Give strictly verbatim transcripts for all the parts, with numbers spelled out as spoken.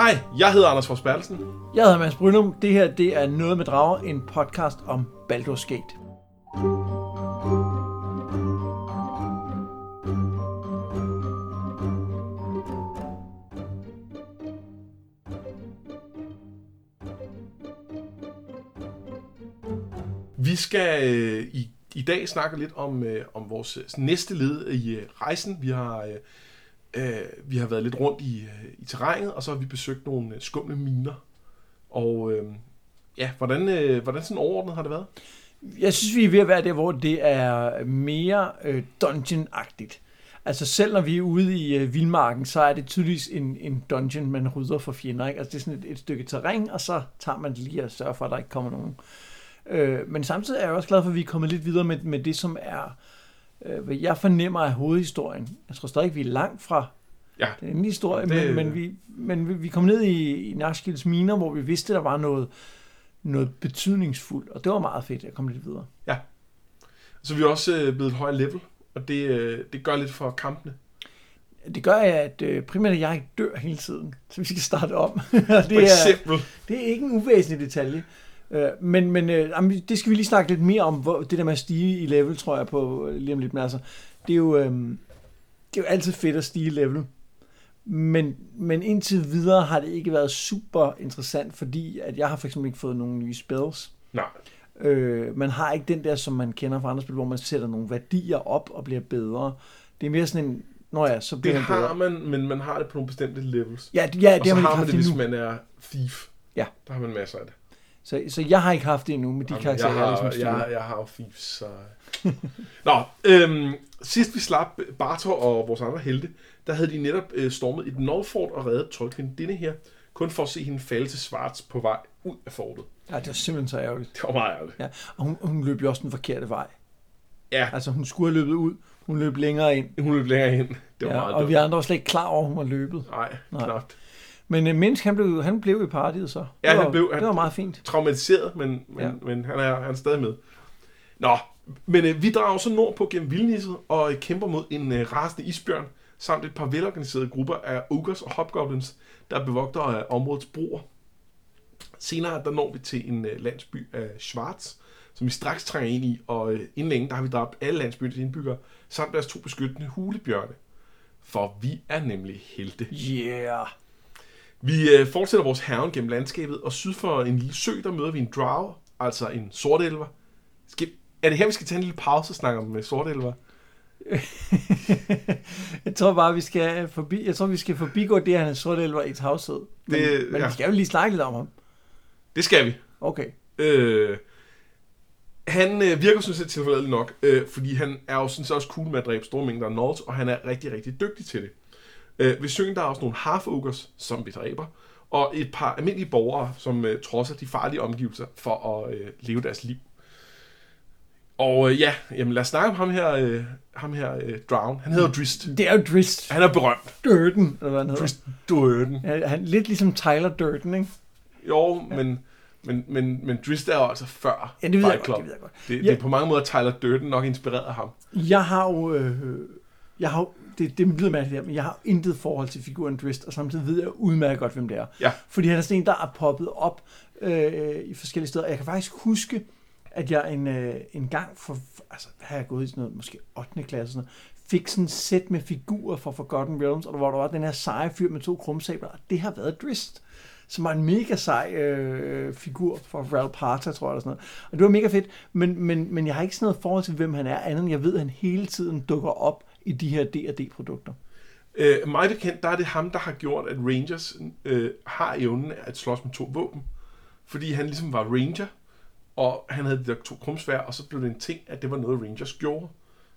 Hej, jeg hedder Anders Forsbergsen. Jeg hedder Mads Bryndum. Det her, det er Noget med Drager, en podcast om Baldur's Gate. Vi skal øh, i, i dag snakke lidt om, øh, om vores næste led i øh, rejsen. Vi har, øh, øh, vi har været lidt rundt i, øh, i terrænet, og så har vi besøgt nogle øh, skumle miner. Og øh, ja, hvordan, øh, hvordan sådan overordnet har det været? Jeg synes, vi er ved at være der, hvor det er mere øh, dungeon-agtigt. Altså selv når vi er ude i øh, Vildmarken, så er det tydeligvis en, en dungeon, man rydder for fjender. Ikke? Altså det er sådan et, et stykke terræn, og så tager man det lige og sørger for, at der ikke kommer nogen. Men samtidig er jeg også glad for, at vi er kommet lidt videre med, med det, som er, hvad jeg fornemmer af hovedhistorien. Jeg tror stadig, vi er langt fra ja. den endelige historie, det... men, men, vi, men vi kom ned i, i Nashkels miner, hvor vi vidste, at der var noget, noget betydningsfuldt, og det var meget fedt at komme lidt videre. Ja, så vi er også blevet et højt level, og det, det gør lidt for kampene. Det gør, at primært at jeg ikke dør hele tiden, så vi skal starte om. det, er, det er ikke en uvæsentlig detalje. Men, men det skal vi lige snakke lidt mere om, det der med at stige i level, tror jeg på lige om lidt. Men altså, det er jo, det er jo altid fedt at stige i level, men, men indtil videre har det ikke været super interessant, fordi at jeg har for eksempel ikke fået nogen nye spells. Nej. Øh, man har ikke den der, som man kender fra andre spil, hvor man sætter nogle værdier op og bliver bedre. Det er mere sådan en, nå ja, så bliver det har bedre. Man, men man har det på nogle bestemte levels. Ja, ja, det og så har man, har man det, hvis nu. Man er thief. Ja. Der har man masser af det. Så, så jeg har ikke haft det endnu med de karakterer, jeg har ligesom jeg, jeg har jo fifs, så... Nå, øhm, sidst vi slap Barthor og vores andre helte, der havde de netop øh, stormet et Nordfort og reddet Tolkien denne her, kun for at se hende falde til Schwarz på vej ud af fortet. Ja, det var simpelthen så ærgerligt. Det var meget ærgerligt. Ja, og hun, hun løb jo også den forkerte vej. Ja. Altså, hun skulle have løbet ud, hun løb længere ind. Hun løb længere ind, det var ja, meget og dumt. Vi andre var slet ikke klar over, hun var løbet. Nej, Nej. Knap. Men uh, Minsk, han blev, han blev i partiet så. Ja, var, han blev. Han det var meget fint. Traumatiseret, men, men, ja. men han, er, han er stadig med. Nå, men uh, vi drager så nordpå gennem vildnisset og kæmper mod en uh, rasende isbjørn, samt et par velorganiserede grupper af ogres og hobgoblins, der bevogter uh, områdets broer. Senere der når vi til en uh, landsby af Schwarz, som vi straks trænger ind i, og uh, inden længe der har vi dræbt alle landsbyens indbyggere, samt deres to beskyttende hulebjørne. For vi er nemlig helte. Yeah! Vi fortsætter vores herren gennem landskabet, og syd for en lille sø, der møder vi en drage, altså en sortelver. Skal... Er det her, vi skal tage en lille pause og snakke om sortelver? Jeg tror bare, vi skal, forbi... Jeg tror, vi skal forbigå det, at han er sortelver i tavshed. Men, det, men ja. Vi skal jo lige snakke lidt om ham. Det skal vi. Okay. Øh, han øh, virker sådan set tilforladeligt nok, øh, fordi han er jo sådan set også cool med at dræbe store mængder af Nords, og han er rigtig, rigtig dygtig til det. Ved søen der er også nogle half-ogres, som vi dræber, og et par almindelige borgere, som uh, trodser de farlige omgivelser for at uh, leve deres liv. Og uh, ja, jamen, lad os snakke om ham her, uh, ham her uh, Drown. Han hedder jo Drizzt. Det er jo Drizzt. Han er berømt. Durden, eller hvad han hedder. Drizzt Do'Urden. Ja, han lidt ligesom Tyler Durden, ikke? Jo, ja. men, men, men, men Drizzt er jo altså før ja, det Fight Club. Godt, det, godt. Det, ja. det er på mange måder Tyler Durden nok inspireret af ham. Jeg har jo... Øh, jeg har Det, det lyder mærkeligt her, men jeg har intet forhold til figuren Drizzt, og samtidig ved jeg udmærket godt, hvem det er. Ja. Fordi han er sådan en, der er poppet op øh, i forskellige steder. Og jeg kan faktisk huske, at jeg en, øh, en gang, for, altså hvad har jeg gået i sådan noget, måske ottende klasse, sådan noget, fik sådan et sæt med figurer fra Forgotten Realms, og der var der var den her seje fyr med to krumsabler, og det har været Drizzt, som var en mega sej øh, figur fra Ralph Parter, tror jeg, eller sådan noget. Og det var mega fedt, men, men, men jeg har ikke sådan noget forhold til, hvem han er, andet end jeg ved, at han hele tiden dukker op i de her D og D-produkter. Øh, meget bekendt, der er det ham, der har gjort, at Rangers øh, har evnen at slås med to våben. Fordi han ligesom var Ranger, og han havde de der to krumsvær, og så blev det en ting, at det var noget, Rangers gjorde.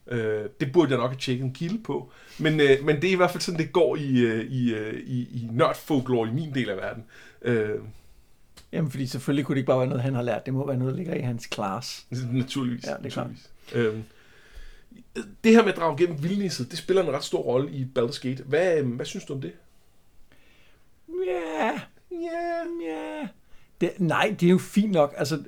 Øh, det burde jeg nok have tjekket en kilde på. Men, øh, men det er i hvert fald sådan, det går i, øh, i, øh, i, i nerd-folklore i min del af verden. Øh. Jamen, fordi selvfølgelig kunne det ikke bare være noget, han har lært. Det må være noget, der ligger i hans class. Naturligvis. Ja, det er klart. Det her med at drage gennem vildnisset, det spiller en ret stor rolle i Baldur's Gate. Hvad, hvad synes du om det? Ja, ja, ja. Det, nej, det er jo fint nok. Altså,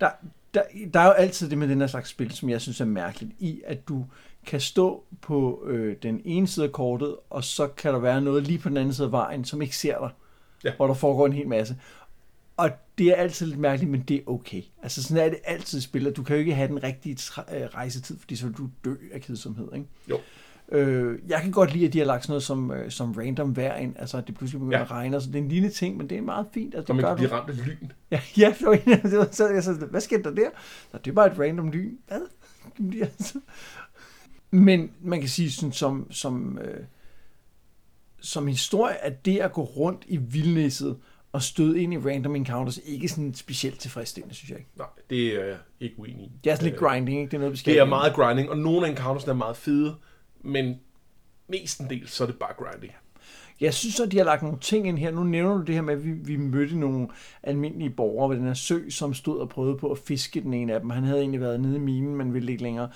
der, der, der er jo altid det med den her slags spil, som jeg synes er mærkeligt i, at du kan stå på øh, den ene side af kortet, og så kan der være noget lige på den anden side af vejen, som ikke ser dig. ja. Hvor der foregår en hel masse. Og det er altid lidt mærkeligt, men det er okay. Altså sådan er det altid spiller. Du kan jo ikke have den rigtige rejsetid, fordi så vil du dø af kedsomhed, ikke? Jo. Øh, jeg kan godt lide, at de har lagt sådan noget som, som random vejr ind. Altså at det pludselig begynder ja. at regne, så det er en lille ting, men det er meget fint. Altså, det man gør kan blive du... ramt af lyn. Ja, ja for det var så, altså, hvad sker der der? Så det er bare et random lyn. Hvad? Men man kan sige sådan som, som, øh, som historie, at det at gå rundt i vildnæsset og støde ind i random encounters, ikke sådan specielt tilfredsstillende, synes jeg ikke. Nej, det er jeg ikke uenig i. Det er sådan lidt grinding, ikke? Det er noget beskæftigende. Det er meget grinding, og nogle af encountersne er meget fede, men mestendels så er det bare grinding. Jeg synes så, de har lagt nogle ting ind her. Nu nævner du det her med, at vi, vi mødte nogle almindelige borgere ved den her sø, som stod og prøvede på at fiske den ene af dem. Han havde egentlig været nede i minen, men ville ikke længere.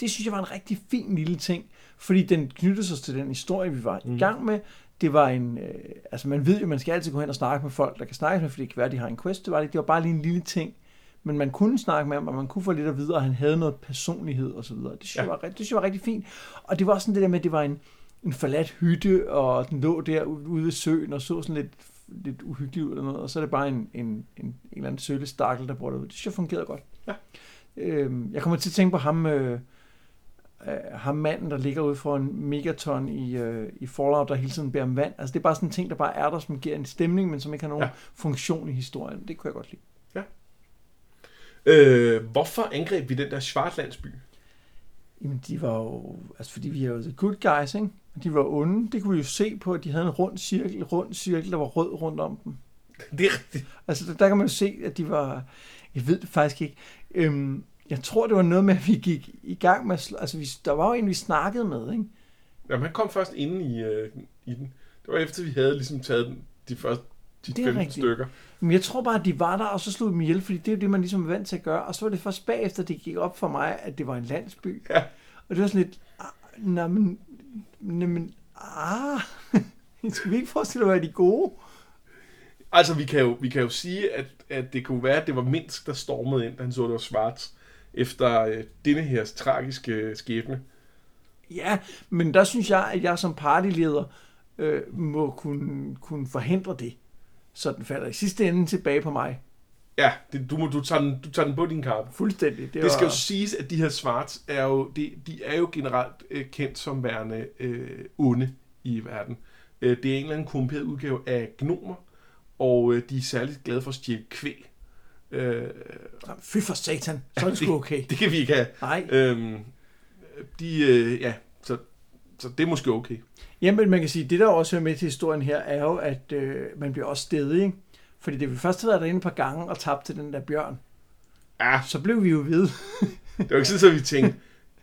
Det synes jeg var en rigtig fin lille ting, fordi den knyttede sig til den historie, vi var mm. i gang med. Det var en, øh, altså man ved jo, man skal altid gå hen og snakke med folk, der kan snakke med, fordi det kan være, at de har en quest. Det var, det. Det var bare lige en lille ting, men man kunne snakke med ham, og man kunne få lidt at vide, og han havde noget personlighed og så videre. Det synes, ja. jeg, var, det synes jeg var rigtig fint. Og det var også sådan det der med, at det var en, en forladt hytte, og den lå der ude ved søen, og så sådan lidt, lidt uhyggelig ud eller noget, og så er det bare en, en, en, en eller anden sølle stakkel, der bor derude. Det synes jeg fungerede godt. Ja. Øh, jeg kommer til at tænke på ham... Øh, ham manden, der ligger ude for en megaton i, øh, i Fallout, der hele tiden bærer om vand. Altså det er bare sådan en ting, der bare er der, som giver en stemning, men som ikke har nogen ja. funktion i historien. Det kunne jeg godt lide. Ja. Øh, hvorfor angreb vi den der Schwarzlandsby? Jamen de var jo, altså fordi vi er jo the good guys, ikke? De var onde. Det kunne vi jo se på, at de havde en rund cirkel, rund cirkel, der var rød rundt om dem. Det er rigtigt. Altså der kan man jo se, at de var, jeg ved det faktisk ikke, øhm, jeg tror, det var noget med, at vi gik i gang med... Sl- altså, vi, der var jo en, vi snakkede med, ikke? Jamen, han kom først inde i, øh, i den. Det var efter, vi havde ligesom taget de første de femten stykker. Men jeg tror bare, at de var der, og så slog dem ihjel, fordi det er jo det, man ligesom er vant til at gøre. Og så var det først bagefter, det gik op for mig, at det var en landsby. Ja. Og det var sådan lidt... Nå, men... Nå, men... Ah... Skal vi ikke forestille at være de gode? Altså, vi kan jo, vi kan jo sige, at, at det kunne være, at det var Minsk, der stormede ind, da han så, det var Schwarz. Efter øh, denne her tragiske skæbne. Ja, men der synes jeg, at jeg som partyleder øh, må kunne, kunne forhindre det, så den falder i sidste ende tilbage på mig. Ja, det, du, må, du, tager den, du tager den på din kappe. Fuldstændig. Det, var... det skal jo siges, at de her Schwarz er jo, de, de er jo generelt øh, kendt som værende øh, onde i verden. Øh, det er en eller anden kompileret udgave af gnomer, og øh, de er særligt glade for at stjæle kvæg. Øh, Fy for satan, så er det sgu okay. Det, det kan vi ikke have. Nej. Øhm, de, øh, ja, så, så det er måske okay. Jamen, man kan sige, det der også hører med til historien her, er jo, at øh, man bliver også stedig. Fordi det vi først havde været derinde et par gange og tabt til den der bjørn. Ja. Så blev vi jo ved. Det var ikke sådan, at vi tænkte,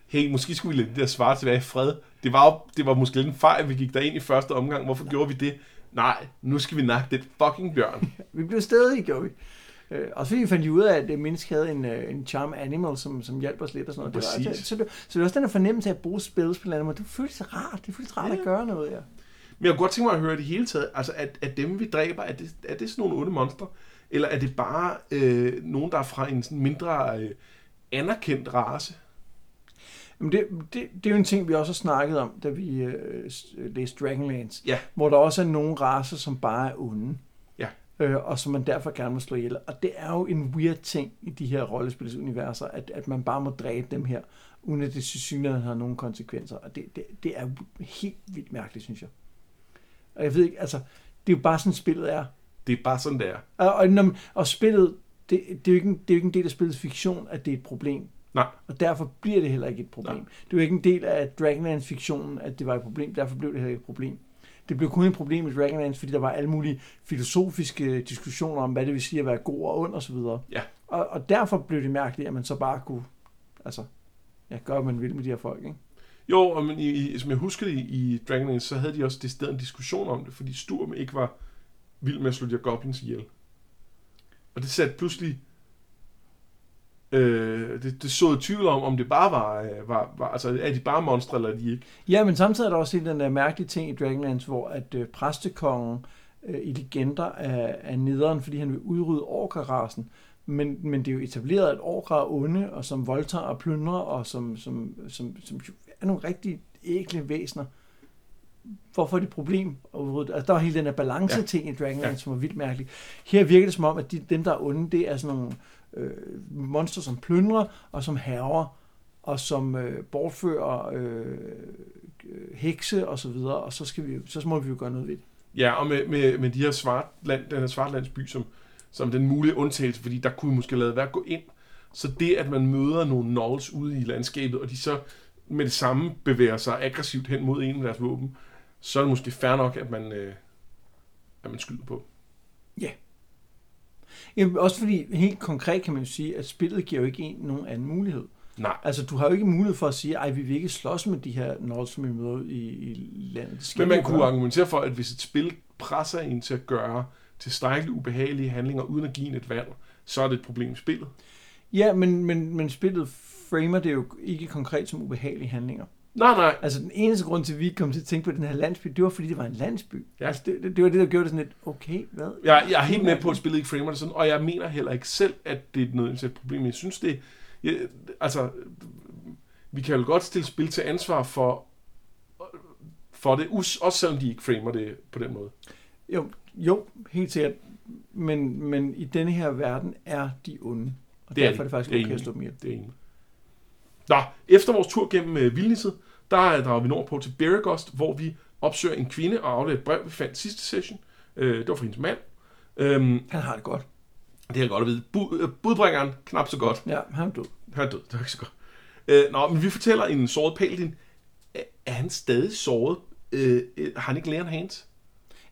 hey, måske skulle vi lade det der svare tilbage i fred. Det var, jo, det var måske lidt en fejl, vi gik derind i første omgang. Hvorfor Nej. gjorde vi det? Nej, nu skal vi nakke den fucking bjørn. Vi blev stedige, gjorde vi. Øh, og så fandt vi ud af, at Minsk havde en, en charm animal, som, som hjalp os lidt og sådan noget. Det var, så, så, det, så det var også den her fornemmelse af at bruge spillet på en eller anden måde. Det føles rart. Det føles rart ja. at gøre noget, ja. Men jeg kunne godt tænke mig at høre det hele taget. Altså, at, at dem vi dræber, er det, er det sådan nogle onde monstre? Eller er det bare øh, nogen, der er fra en sådan mindre øh, anerkendt race? Jamen det, det, det er jo en ting, vi også har snakket om, da vi øh, læste Dragonlance. Ja. Hvor der også er nogle racer, som bare er onde. Og som man derfor gerne må slå ihjel. Og det er jo en weird ting i de her rollespilsuniverser, at, at man bare må dræbe dem her, uden at det tilsyneladende har nogen konsekvenser. Og det, det, det er helt vildt mærkeligt, synes jeg. Og jeg ved ikke, altså, det er jo bare sådan, spillet er. Det er bare sådan, det er. Og, og, og, og spillet, det, det, er jo ikke en, det er jo ikke en del af spillets fiktion, at det er et problem. Nej. Og derfor bliver det heller ikke et problem. Nej. Det er jo ikke en del af Dragonlance-fiktionen, at det var et problem, derfor blev det heller ikke et problem. Det blev kun et problem i Dragonlance, fordi der var alle mulige filosofiske diskussioner om, hvad det vil sige at være god og ond og så videre. Ja. Og, og derfor blev det mærkeligt, at man så bare kunne altså, ja, gøre, hvad man ville med de her folk, ikke? Jo, og men i, i, som jeg huskede i, i Dragonlance, så havde de også det sted en diskussion om det, fordi Sturm ikke var vild med at slå de her goblins ihjel. Og det satte pludselig... Øh, det, det så tvivl om, om det bare var, var, var... Altså, er de bare monstre, eller er de ikke? Ja, men samtidig er der også den der mærkelige ting i Dragonlance, hvor at øh, præstekongen øh, i legender er, er nederen, fordi han vil udrydde orkerrasen. Men, men det er jo etableret, at orker er onde, og som voldtager og plyndrer, og som, som, som, som, som er nogle rigtig ægle væsener. hvorfor er det et problem? Altså, der er hele den her balance-ting ja. i Dragonlance, ja. som er vildt mærkelig. Her virker det som om, at de, dem, der er onde, det er sådan nogle øh, monster, som plyndrer, og som hærger, og som øh, bortfører øh, hekse, og så videre, og så, skal vi, så må vi jo gøre noget ved det. Ja, og med, med, med de her Svartland, den her Svartlandsby, som, som den mulige undtagelse, fordi der kunne vi måske lade være at gå ind. Så det, at man møder nogle gnolls ude i landskabet, og de så med det samme bevæger sig aggressivt hen mod en af deres våben, så er det måske fair nok, at man, øh, at man skyder på. Ja. Jamen, også fordi, helt konkret kan man jo sige, at spillet giver jo ikke en nogen anden mulighed. Nej. Altså, du har jo ikke mulighed for at sige, ej, vi vil ikke slås med de her gnolls, som vi møder i, i landet. Men man kunne argumentere for, at hvis et spil presser en til at gøre tilstrækkeligt ubehagelige handlinger, uden at give en et valg, så er det et problem i spillet. Ja, men, men, men spillet framer det jo ikke konkret som ubehagelige handlinger. Nej, nej. Altså, den eneste grund til, at vi kom til at tænke på den her landsby, det var, fordi det var en landsby. Ja. Altså, det, det, det var det, der gjorde det sådan lidt, okay, hvad? Ja, jeg er helt med på, at spillet ikke framer det sådan, og jeg mener heller ikke selv, at det er noget, et problem. Jeg synes, det ja, altså, vi kan jo godt stille spil til ansvar for, for det, også selvom de ikke framer det på den måde. Jo, jo helt sikkert. Men, men i denne her verden er de onde. Og det derfor er det, det faktisk okay at slå dem ihjel. Det er enig. Nå, efter vores tur gennem øh, vildnisset, der drager vi nordpå til Beregost, hvor vi opsøger en kvinde og afleverer et brev, vi fandt sidste session. Øh, det var fra hendes mand. Øhm, han har det godt. Det er godt at vide. Bu- øh, budbringeren, knap så godt. Ja, han er død. Han er død, det er ikke så godt. Øh, nå, men vi fortæller en såret paladin, er han stadig såret? Øh, har han ikke læren hans?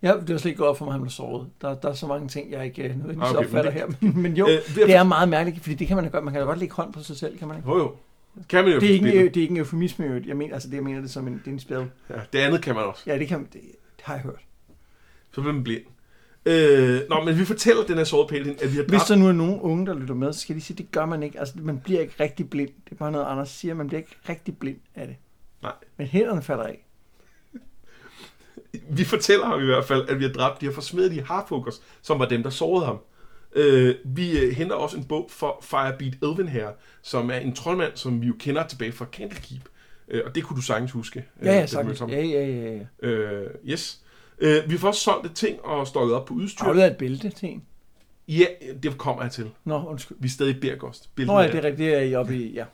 Ja, det var slet ikke godt for mig, at han blev såret. Der, der er så mange ting, jeg ikke nødvendigvis okay, opfatter men det, her. Men jo, øh, det er meget mærkeligt, fordi det kan man da godt. Man kan da godt lægge hånd på sig selv, kan man ikke? Jo, jo. Kan man jo det, er ikke, det er ikke en eufemisme, jeg mener, altså det jeg mener det som en, det er en spil. Ja, det andet kan man også. Ja, det, kan, det, det har jeg hørt. Så bliver man blind. Øh, nå, men vi fortæller den her sårede paladin, at vi har dræbt... Hvis der nu er nogen unge, der lytter med, så skal de sige, det gør man ikke. Altså, man bliver ikke rigtig blind. Det er bare noget, Anders siger, man bliver ikke rigtig blind af det. Nej. Men hænderne falder af. Vi fortæller ham i hvert fald, at vi har dræbt de her forsmedelige harfolkers, som var dem, der sårede ham. Øh, vi henter også en bog for Firebeat Edwin her, som er en troldmand, som vi jo kender tilbage fra Candlekeep. Øh, og det kunne du sagtens huske. Øh, ja, ja, sagtens. Ja, ja, ja. ja. Øh, yes. Øh, vi får også solgt et ting og stokket op på udstyr. Afleder et bælte til en? Ja, det kommer jeg til. Nå, undskyld. Vi er stadig i Beregost. Nå ja, det er rigtigt, det er I oppe i, ja.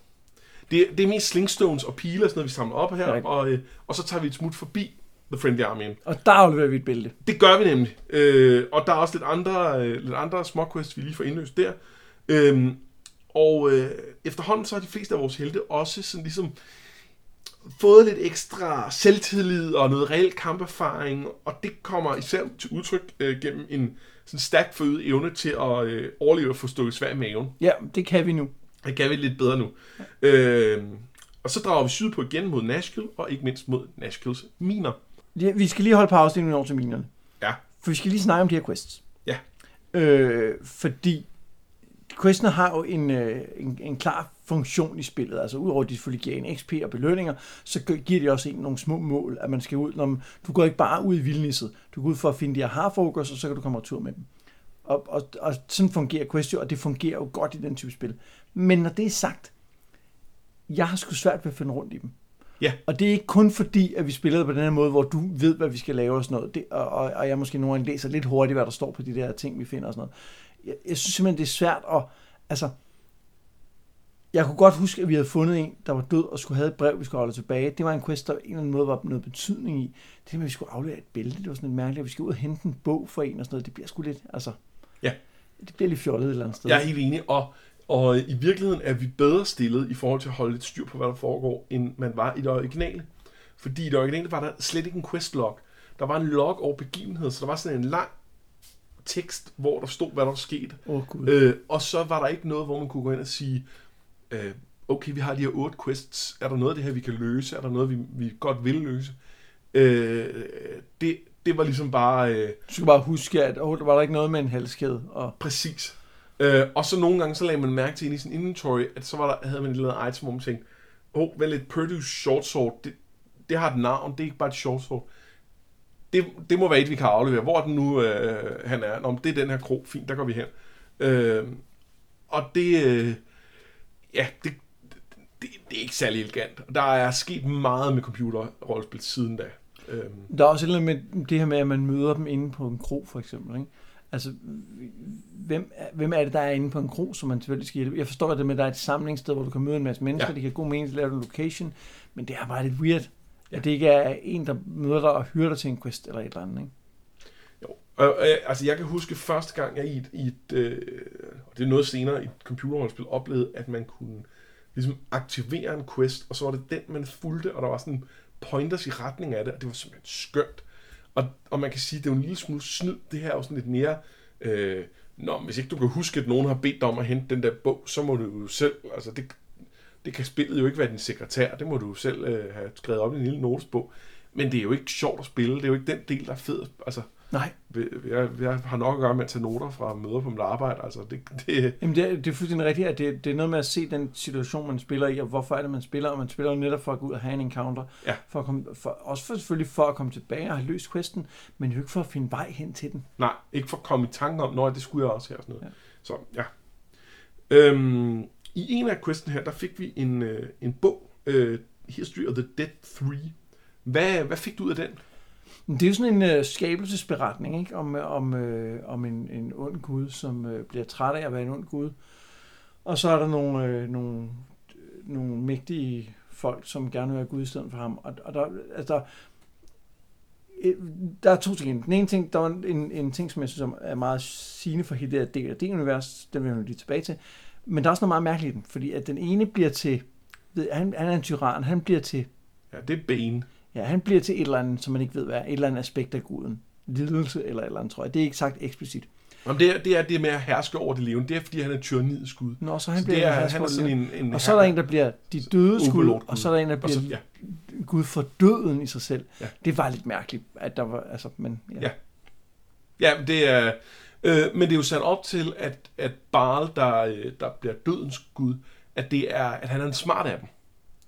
Det, det er mest slingstones og piler, sådan noget, vi samler op her, og, øh, og så tager vi et smut forbi The Friendly Army. Og der afleverer vi et bælte. Det gør vi nemlig. Øh, og der er også lidt andre, øh, lidt andre småquests, vi lige får indløst der. Øhm, og øh, efterhånden så har de fleste af vores helte også sådan ligesom fået lidt ekstra selvtillid og noget reel kamperfaring. Og det kommer især til udtryk øh, gennem en sådan stærkt forøget evne til at øh, overleve og få stukket svær i maven. Ja, det kan vi nu. Det kan vi lidt bedre nu. Ja. Øh, og så drager vi syd på igen mod Nashkel og ikke mindst mod Nashkels miner. Ja, vi skal lige holde pause inden vi når til minerne. Ja. For vi skal lige snakke om de her quests. Ja. Øh, fordi questene har jo en, øh, en, en klar funktion i spillet. Altså udover at de selvfølgelig giver en X P og belønninger, så giver de også en nogle små mål, at man skal ud. Når man, du går ikke bare ud i vildnisset. Du går ud for at finde de her harfolkers, og så kan du komme retur med dem. Og, og, og sådan fungerer quests jo, og det fungerer jo godt i den type spil. Men når det er sagt, jeg har sgu svært ved at finde rundt i dem. Yeah. Og det er ikke kun fordi, at vi spiller på den her måde, hvor du ved, hvad vi skal lave og sådan noget, det, og, og, og jeg måske nogle gange læser lidt hurtigt, hvad der står på de der ting, vi finder og sådan noget. Jeg, jeg synes simpelthen, det er svært at, altså, jeg kunne godt huske, at vi havde fundet en, der var død og skulle have et brev, vi skulle holde tilbage. Det var en quest, der på en eller anden måde var noget betydning i. Det med, at vi skulle aflevere et bælte, det var sådan lidt mærkeligt, at vi skulle ud og hente en bog for en og sådan noget, det bliver sgu lidt, altså, yeah. Det bliver lidt fjollet et eller andet sted. Jeg er helt enig, og Og i virkeligheden er vi bedre stillet i forhold til at holde lidt styr på, hvad der foregår, end man var i det originale. Fordi i det originale var der slet ikke en questlog. Der var en log over begivenheder, så der var sådan en lang tekst, hvor der stod, hvad der skete. Oh, øh, og så var der ikke noget, hvor man kunne gå ind og sige, øh, okay, vi har de her otte quests. Er der noget af det her, vi kan løse? Er der noget, vi, vi godt vil løse? Øh, det, det var ligesom bare... Øh, du skal bare huske, at oh, der var der ikke noget med en halskæde. Og... Præcis. Øh, og så nogle gange, så lagde man mærke til ind i sin inventory, at så var der, havde man et eller andet item, hvor man tænkte, åh, oh, vel et Purdue short sword, det, det har et navn, det er ikke bare et short sword. Det, det må være et, vi kan aflevere. Hvor er den nu, øh, han er? Nå, det er den her krog, fint, der går vi hen. Øh, og det, øh, ja, det, det, det, det er ikke særlig elegant. Der er sket meget med computerrollespil siden da. Øhm. Der er også et eller andet med det her med, at man møder dem inde på en kro, for eksempel, ikke? Altså, hvem er, hvem er det, der er inde på en kro, som man selvfølgelig skal hjælpe? Jeg forstår det med, at der er et samlingssted, hvor du kan møde en masse mennesker, ja. De kan god mening til at lave en location, men det er bare lidt weird, ja. At det ikke er en, der møder dig og hyrer dig til en quest eller et eller andet, ikke? Jo, og, altså jeg kan huske første gang, jeg i et, i et øh, og det er noget senere, i et computerrollespil oplevede, at man kunne ligesom aktivere en quest, og så var det den, man fulgte, og der var sådan pointers i retning af det, og det var simpelthen skønt. Og, og man kan sige, at det er jo en lille smule snyd. Det her er jo sådan lidt mere... Øh, Nå, hvis ikke du kan huske, at nogen har bedt dig om at hente den der bog, så må du jo selv... Altså, det, det kan spillet jo ikke være din sekretær. Det må du jo selv øh, have skrevet op i en lille notesbog. Men det er jo ikke sjovt at spille. Det er jo ikke den del, der er fed. Altså, nej. Jeg, jeg har nok at gøre med at tage noter fra møder på mit arbejde. Altså, det, det... Jamen, det er, det er fuldstændig rigtigt, at det, det er noget med at se den situation, man spiller i, og hvorfor er det, man spiller. Og man spiller jo netop for at gå ud og have en encounter. Ja. For at komme, for, også for, selvfølgelig for at komme tilbage og have løst questen, men jo ikke for at finde vej hen til den. Nej, ikke for at komme i tanke om, når det skulle jeg også her og sådan noget. Ja. Så, ja. Øhm, I en af questen her, der fik vi en, øh, en bog, øh, History of the Dead three. Hvad, hvad fik du ud af den? Det er jo sådan en øh, skabelsesberetning, ikke? Om, om, øh, om en, en ond gud, som øh, bliver træt af at være en ond gud. Og så er der nogle, øh, nogle, øh, nogle mægtige folk, som gerne vil være gud i stedet for ham. Og, og der, altså, der, øh, der er to ting. Den ene ting, der var en, en ting, som jeg synes er meget sigende for hele det her D og D-univers. Den vil jeg nu lige tilbage til. Men der er også noget meget mærkeligt i den. Fordi at den ene bliver til... Ved, han, han er en tyran. Han bliver til... Ja, det er Ben. Ja, han bliver til et eller andet, som man ikke ved hvad er, et eller andet aspekt af guden. Lidelse eller et eller andet, tror jeg. Det er ikke sagt eksplicit. Jamen, det, er, det er det med at herske over det levende. Det er, fordi han er tyrannisk gud. Nå, så han så bliver er, han er sådan en, en og så er der en, der bliver de dødes gud, og så er der en, der bliver så, ja. Gud for døden i sig selv. Ja. Det var lidt mærkeligt, at der var... Altså, men, ja. Ja. Ja, det er... Øh, men det er jo sat op til, at, at Baal, der, der bliver dødens gud, at, det er, at han er en smart af dem.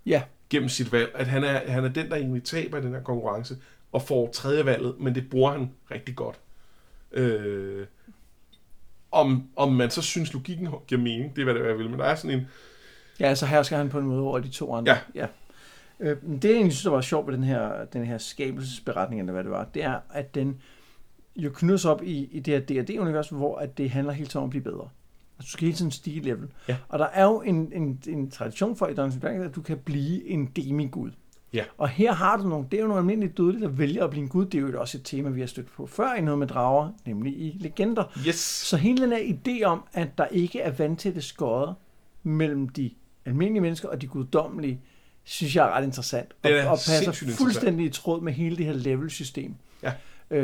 Ja, gennem sit valg, at han er, han er den, der egentlig taber i den her konkurrence, og får tredje valget, men det bruger han rigtig godt. Øh, om, om man så synes, logikken giver mening, det er, hvad det er, jeg vil, men der er sådan en... Ja, så hersker han på en måde over de to andre. Ja. Ja. Øh, det, jeg egentlig synes, der var sjovt ved den her, den her skabelsesberetning, eller hvad det var, det er, at den jo knydes op i, i det her D og D-univers, hvor at det handler helt tiden om at blive bedre. Du skal hele tiden stige level. Ja. Og der er jo en, en, en tradition for i Dungeons and Dragons, at du kan blive en demigud. Ja. Og her har du nogle, det er jo nogle almindelige dødelige, der vælger at blive en gud. Det er jo også et tema, vi har stødt på før i Noget med Drager, nemlig i Legender. Yes. Så hele den her idé om, at der ikke er vandtætte skodder mellem de almindelige mennesker og de guddommelige, synes jeg er ret interessant. Og, og passer fuldstændig i tråd med hele det her level-system. Ja.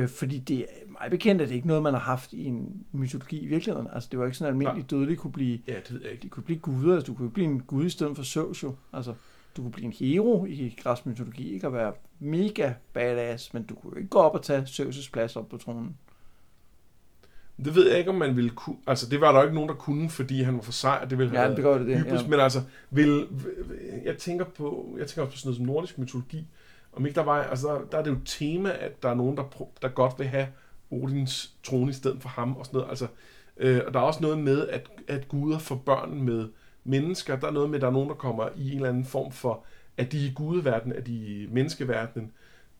Fordi det er meget bekendt, at det ikke er noget, man har haft i en mytologi i virkeligheden. Altså, det var ikke sådan almindeligt dødeligt kunne blive... Ja, det ved jeg ikke. De kunne blive guder. Altså, du kunne blive en gud i stedet for Zeus, jo. Altså, du kunne blive en hero i græsk mytologi, ikke? Og være mega badass, men du kunne jo ikke gå op og tage Zeus' plads op på tronen. Det ved jeg ikke, om man ville kunne... Altså, det var der jo ikke nogen, der kunne, fordi han var for sej, og det ville have ja, det, dybest, ja. Men altså, vil... Jeg tænker på... Jeg tænker også på sådan noget som nordisk mytologi. Om ikke der var, altså der, der er det jo tema, at der er nogen, der, der godt vil have Odins trone i stedet for ham og sådan noget. Altså, øh, og der er også noget med, at, at guder får børn med mennesker. Der er noget med, at der er nogen, der kommer i en eller anden form for, at de er i gudeverdenen, at de er i menneskeverdenen.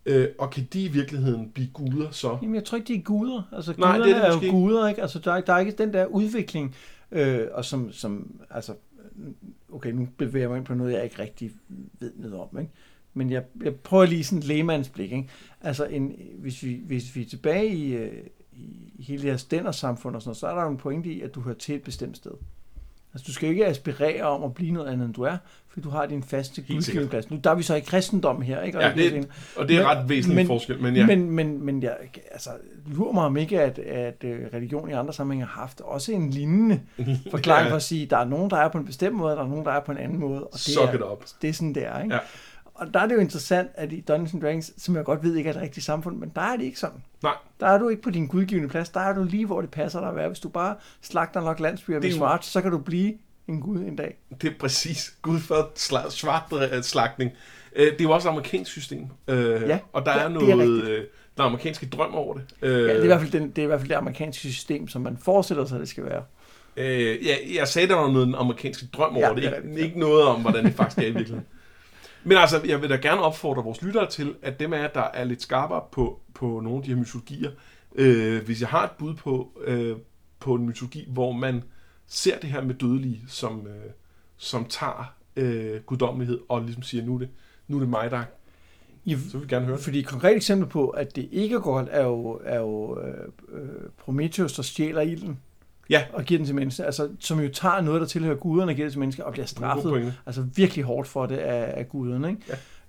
Øh, og kan de i virkeligheden blive guder så? Jamen jeg tror ikke, de er guder. Altså guderne Nej, det er, det er jo guder, ikke? Altså der er, der er ikke den der udvikling, øh, og som, som, altså, okay, nu bevæger jeg mig ind på noget, jeg ikke rigtig ved noget om, ikke? Men jeg, jeg prøver lige sådan et lægmandsblik, ikke? Altså, en, hvis, vi, hvis vi er tilbage i, øh, i hele det her stændersamfund og sådan noget, så er der jo en pointe i, at du hører til et bestemt sted. Altså, du skal jo ikke aspirere om at blive noget andet, end du er, fordi du har din faste gudgivningsplads. Nu der er vi så i kristendom her, ikke? Og, ja, det er, og det er men, ret væsentlig men, forskel, men ja. Men, men, men jeg altså, lurer mig om ikke, at, at religion i andre sammenhænge har haft også en lignende forklaring ja. For at sige, at der er nogen, der er på en bestemt måde, og der er nogen, der er på en anden måde. Og det Suck er, it up. Det er sådan, det er, ikke? Ja. Og der er det jo interessant, at i Dungeons and Dragons, som jeg godt ved ikke er et rigtigt samfund, men der er det ikke sådan. Nej. Der er du ikke på din gudgivende plads, der er du lige, hvor det passer dig at være. Hvis du bare slagter nok landsbyer med Schwarz, så kan du blive en gud en dag. Det er præcis. Gud for Schwarz-slagtning. Det er jo også et amerikansk system, ja, og der ja, er noget, er der er amerikanske drøm over det. Ja, det er i hvert fald det, det, er i hvert fald det amerikanske system, som man forestiller sig, det skal være. Øh, ja, jeg sagde, der var noget den amerikanske drøm over ja, det, det, er, det. Ikke noget om, hvordan det faktisk er i virkeligheden. Men altså, jeg vil da gerne opfordre vores lyttere til, at dem af jer, der er lidt skarpere på, på nogle af de her mytologier, øh, hvis jeg har et bud på, øh, på en mytologi, hvor man ser det her med dødelige, som, øh, som tager øh, guddommelighed og ligesom siger, nu er det, nu er det mig, der... Ja, så vil vi gerne høre det. Fordi et konkret eksempel på, at det ikke er godt, er jo, er jo øh, Prometheus, der stjæler ilden. Ja. Og giver den til mennesker, altså, som jo tager noget, der tilhører guderne og giver det til mennesker, og bliver straffet altså virkelig hårdt for det af, af guderne. Ikke?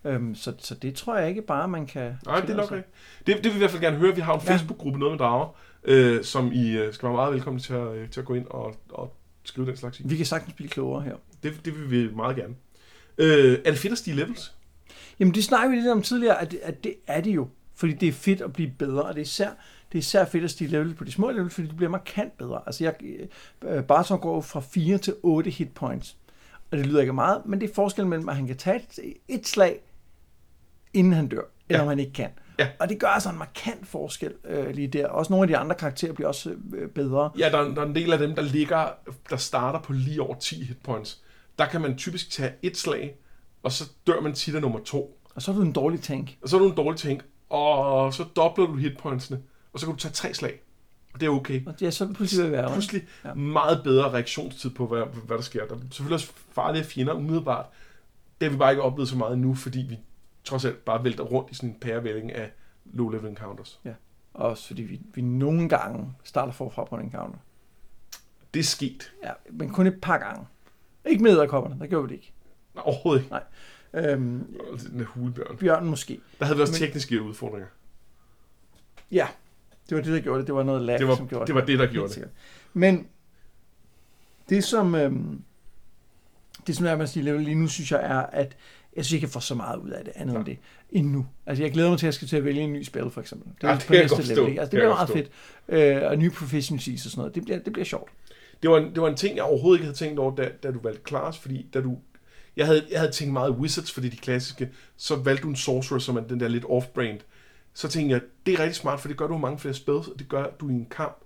Ja. Øhm, så, så det tror jeg ikke bare, man kan... Nej, det er nok ikke. Det, det vil vi i hvert fald gerne høre. Vi har en Facebook-gruppe, Noget med Drager, øh, som I skal være meget velkommen til at, til at gå ind og, og skrive den slags. Vi kan sagtens blive klogere her. Det, det vil vi meget gerne. Øh, er det fedt at stige levels? Jamen, det snakker vi lidt om tidligere, at det, at det er det jo. Fordi det er fedt at blive bedre, og det er især... Det er især fedt at stige level på de små level, fordi det bliver markant bedre. Altså, jeg, Barthor går fra fire til otte hitpoints. Og det lyder ikke meget, men det er forskellen mellem, at han kan tage et slag, inden han dør, eller ja. om han ikke kan. Ja. Og det gør altså en markant forskel øh, lige der. Også nogle af de andre karakterer bliver også øh, bedre. Ja, der, der er en del af dem, der ligger, der starter på lige over ti hitpoints. Der kan man typisk tage et slag, og så dør man tit af nummer to. Og så er du en dårlig tank. Og så er du en dårlig tank, og så dobler du hitpointsene. Og så kan du tage tre slag. Og det er okay. Og det er så pludselig, være, pludselig ja. meget bedre reaktionstid på, hvad, hvad der sker. Der er selvfølgelig også farlige fjender, umiddelbart. Det har vi bare ikke oplevet så meget endnu, fordi vi trods alt bare vælter rundt i sådan en pærevælling af low-level encounters. Ja, også fordi vi, vi nogle gange starter forfra på en encounter. Det er sket. Ja, men kun et par gange. Ikke med edderkopperne, der gjorde vi det ikke. Nej, overhovedet ikke. Nej. Øhm, den der hulebjørn. Bjørnen måske. Der havde vi også men... tekniske udfordringer. Ja. Det var det, der gjorde det. Det var noget lag, som gjorde det. Det var det, der gjorde det. Men det, som, øh, det, som jeg vil sige lige nu, synes jeg er, at jeg synes, jeg kan få så meget ud af det andet ja. end det endnu. Altså, jeg glæder mig til, at jeg skal til at vælge en ny spil, for eksempel. Det, ja, det, på næste level, altså, det, det bliver meget fedt. Øh, og nye proficiencies og sådan noget. Det bliver, det bliver sjovt. Det var, en, det var en ting, jeg overhovedet ikke havde tænkt over, da, da du valgte class, fordi da du... Jeg havde, jeg havde tænkt meget wizards, fordi de klassiske. Så valgte du en sorcerer, som er den der lidt off-brand. Så tænker jeg, det er rigtig smart, for det gør du mange flere spells, og det gør, at du i en kamp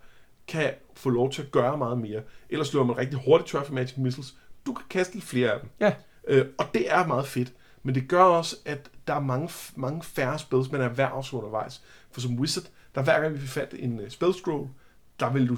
kan få lov til at gøre meget mere. Ellers løber man rigtig hurtigt tør for magic missiles. Du kan kaste lidt flere af dem. Ja. Øh, og det er meget fedt. Men det gør også, at der er mange, mange færre spells, man er hver også undervejs. For som wizard, der hver gang vi fandt en spell scroll, der vil du,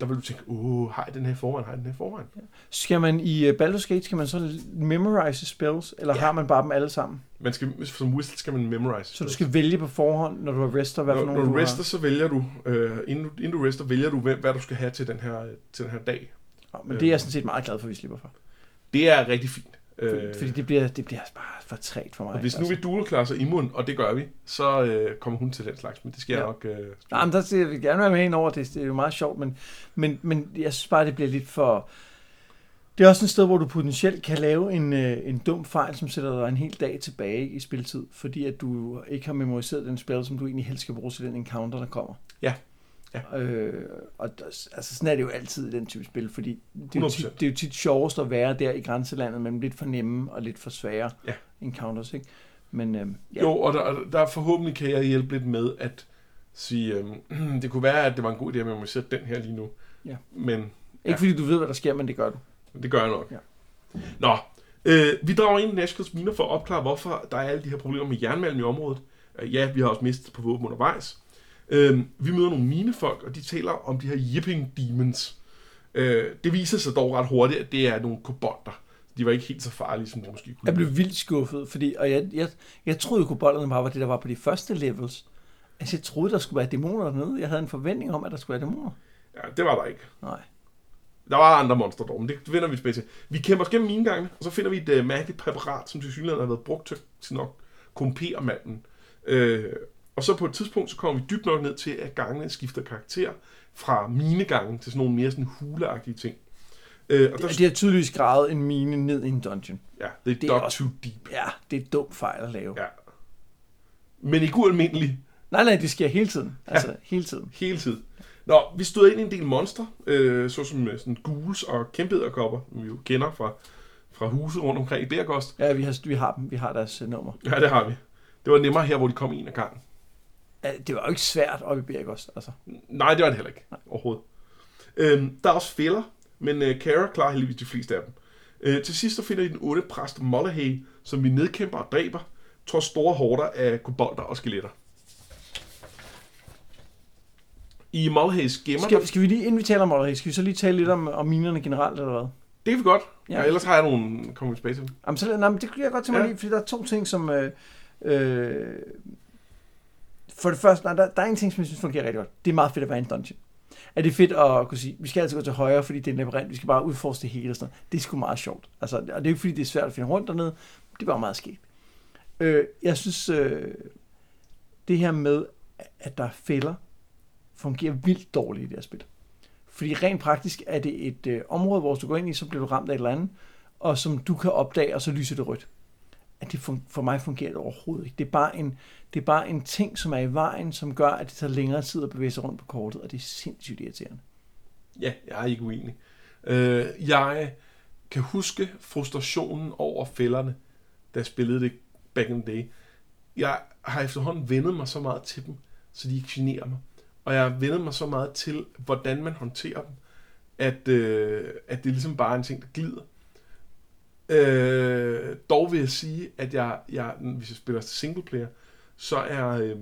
der vil du tænke, åh, har jeg den her forvejen, har jeg den her forvejen? Ja. Skal man i Baldur's Gate, skal man så memorize spells, eller ja. har man bare dem alle sammen? Man skal, som wizard skal man memorize. Så du skal vælge på forhånd, når du har rester, hvad for nogle du Når du rester, har. så vælger du, øh, inden du, inden du rester, vælger du, hvad du skal have til den her, til den her dag. Ja, men det er jeg sådan set meget glad for, at vi slipper for. Det er rigtig fint. Øh, Fordi det bliver, det bliver bare for træt for mig. Og hvis nu altså. vi dual-klasser Immun, og det gør vi, så øh, kommer hun til den slags, men det sker ja. nok... Øh, Nej, men der vil jeg gerne være med hende over, det, det er jo meget sjovt, men, men, men jeg synes bare, det bliver lidt for... Det er også et sted, hvor du potentielt kan lave en, øh, en dum fejl, som sætter dig en hel dag tilbage i spiltid, fordi at du ikke har memoriseret den spil, som du egentlig helst skal bruge til den encounter, der kommer. Ja. Ja. Øh, og altså sådan er det jo altid i den type spil, fordi det er, jo tit, det er jo tit sjovest at være der i grænselandet mellem lidt for nemme og lidt for svære ja. encounters, ikke? Men, øh, ja. Jo, og der, der forhåbentlig kan jeg hjælpe lidt med at sige, øh, det kunne være, at det var en god idé at memorisere den her lige nu. Ja. Men, ja. Ikke fordi du ved, hvad der sker, men det gør du. Det gør jeg nok. Ja. Nå, øh, vi drager ind i Nashkels miner for at opklare, hvorfor der er alle de her problemer med jernmalm i området. Ja, vi har også mistet på våben undervejs. Øh, vi møder nogle minefolk, og de taler om de her yipping demons. Øh, det viser sig dog ret hurtigt, at det er nogle kobolter. De var ikke helt så farlige, som de måske kunne. Jeg blev vildt skuffet, fordi, og jeg, jeg, jeg troede, at kobolderne bare var det, der var på de første levels. Altså, jeg troede, der skulle være dæmoner dernede. Jeg havde en forventning om, at der skulle være dæmoner. Ja, det var der ikke. Nej. Der var andre monster dog, men det vender vi tilbage til. Vi kæmper os gennem minegangene, og så finder vi et øh, mærkeligt præparat, som til synligheden har været brugt til, til nok kompere manden. Øh, Og så på et tidspunkt, så kommer vi dybt nok ned til, at gangene skifter karakter fra minegangen til sådan nogle mere sådan huleagtige ting. Øh, og det, der... de har tydeligvis gravet en mine ned i en dungeon. Ja, det er, det er dog også... too deep. Ja, det er et dumt fejl at lave. Ja. Men ikke ualmindeligt. Nej, nej, det sker hele tiden. Altså, ja. hele tiden. Hele tiden. Nå, vi stod ind i en del monster, øh, såsom sådan ghouls og kæmpeedderkopper, som vi jo kender fra, fra huset rundt omkring i Beregost. Ja, vi har, vi har dem. Vi har deres nummer. Ja, det har vi. Det var nemmere her, hvor de kom en af gangen. Det var jo ikke svært oppe i Beregost, altså. Nej, det var det heller ikke, Nej. overhovedet. Øhm, der er også fælder, men Kara øh, klarer heldigvis de fleste af dem. Øh, til sidst så finder de den onde præst Mollahay, som vi nedkæmper og dræber, trods store horder af kobolder og skeletter. I Mollahays gemmer... Skal, skal vi lige, inden vi taler om Mollahay, skal vi så lige tale lidt om, om minerne generelt, eller hvad? Det kan vi godt. Ja. Ja, ellers har jeg nogle kommet tilbage til. Jamen, så, nej, men det kunne jeg godt tænke mig ja. lige, fordi der er to ting, som... Øh, øh, for det første, nej, der, der er en ting, som jeg synes fungerer rigtig godt. Det er meget fedt at være en dungeon. Er det fedt at kunne sige, vi skal altid gå til højre, fordi det er en labyrint, vi skal bare udforske det hele og sådan noget. Det er sgu meget sjovt. Altså, og det er jo ikke, fordi det er svært at finde rundt dernede. Det er bare meget skægt. Øh, jeg synes, øh, det her med, at der er fælder, fungerer vildt dårligt i det her spil. Fordi rent praktisk er det et øh, område, hvor du går ind i, så bliver du ramt af et eller andet, og som du kan opdage, og så lyser det rødt. At det fun- for mig fungerer det overhovedet ikke. Det er, bare en, det er bare en ting, som er i vejen, som gør, at det tager længere tid at bevæge sig rundt på kortet, og det er sindssygt irriterende. Ja, jeg er ikke uenig. Øh, jeg kan huske frustrationen over fælderne, da jeg spillede det back in the day. Jeg har efterhånden vendet mig så meget til dem, så de ikke generer mig. Og jeg har vendet mig så meget til, hvordan man håndterer dem, at, øh, at det ligesom bare er en ting, der glider. Øh, dog vil jeg sige, at jeg, jeg, hvis jeg spiller single player, så er øh,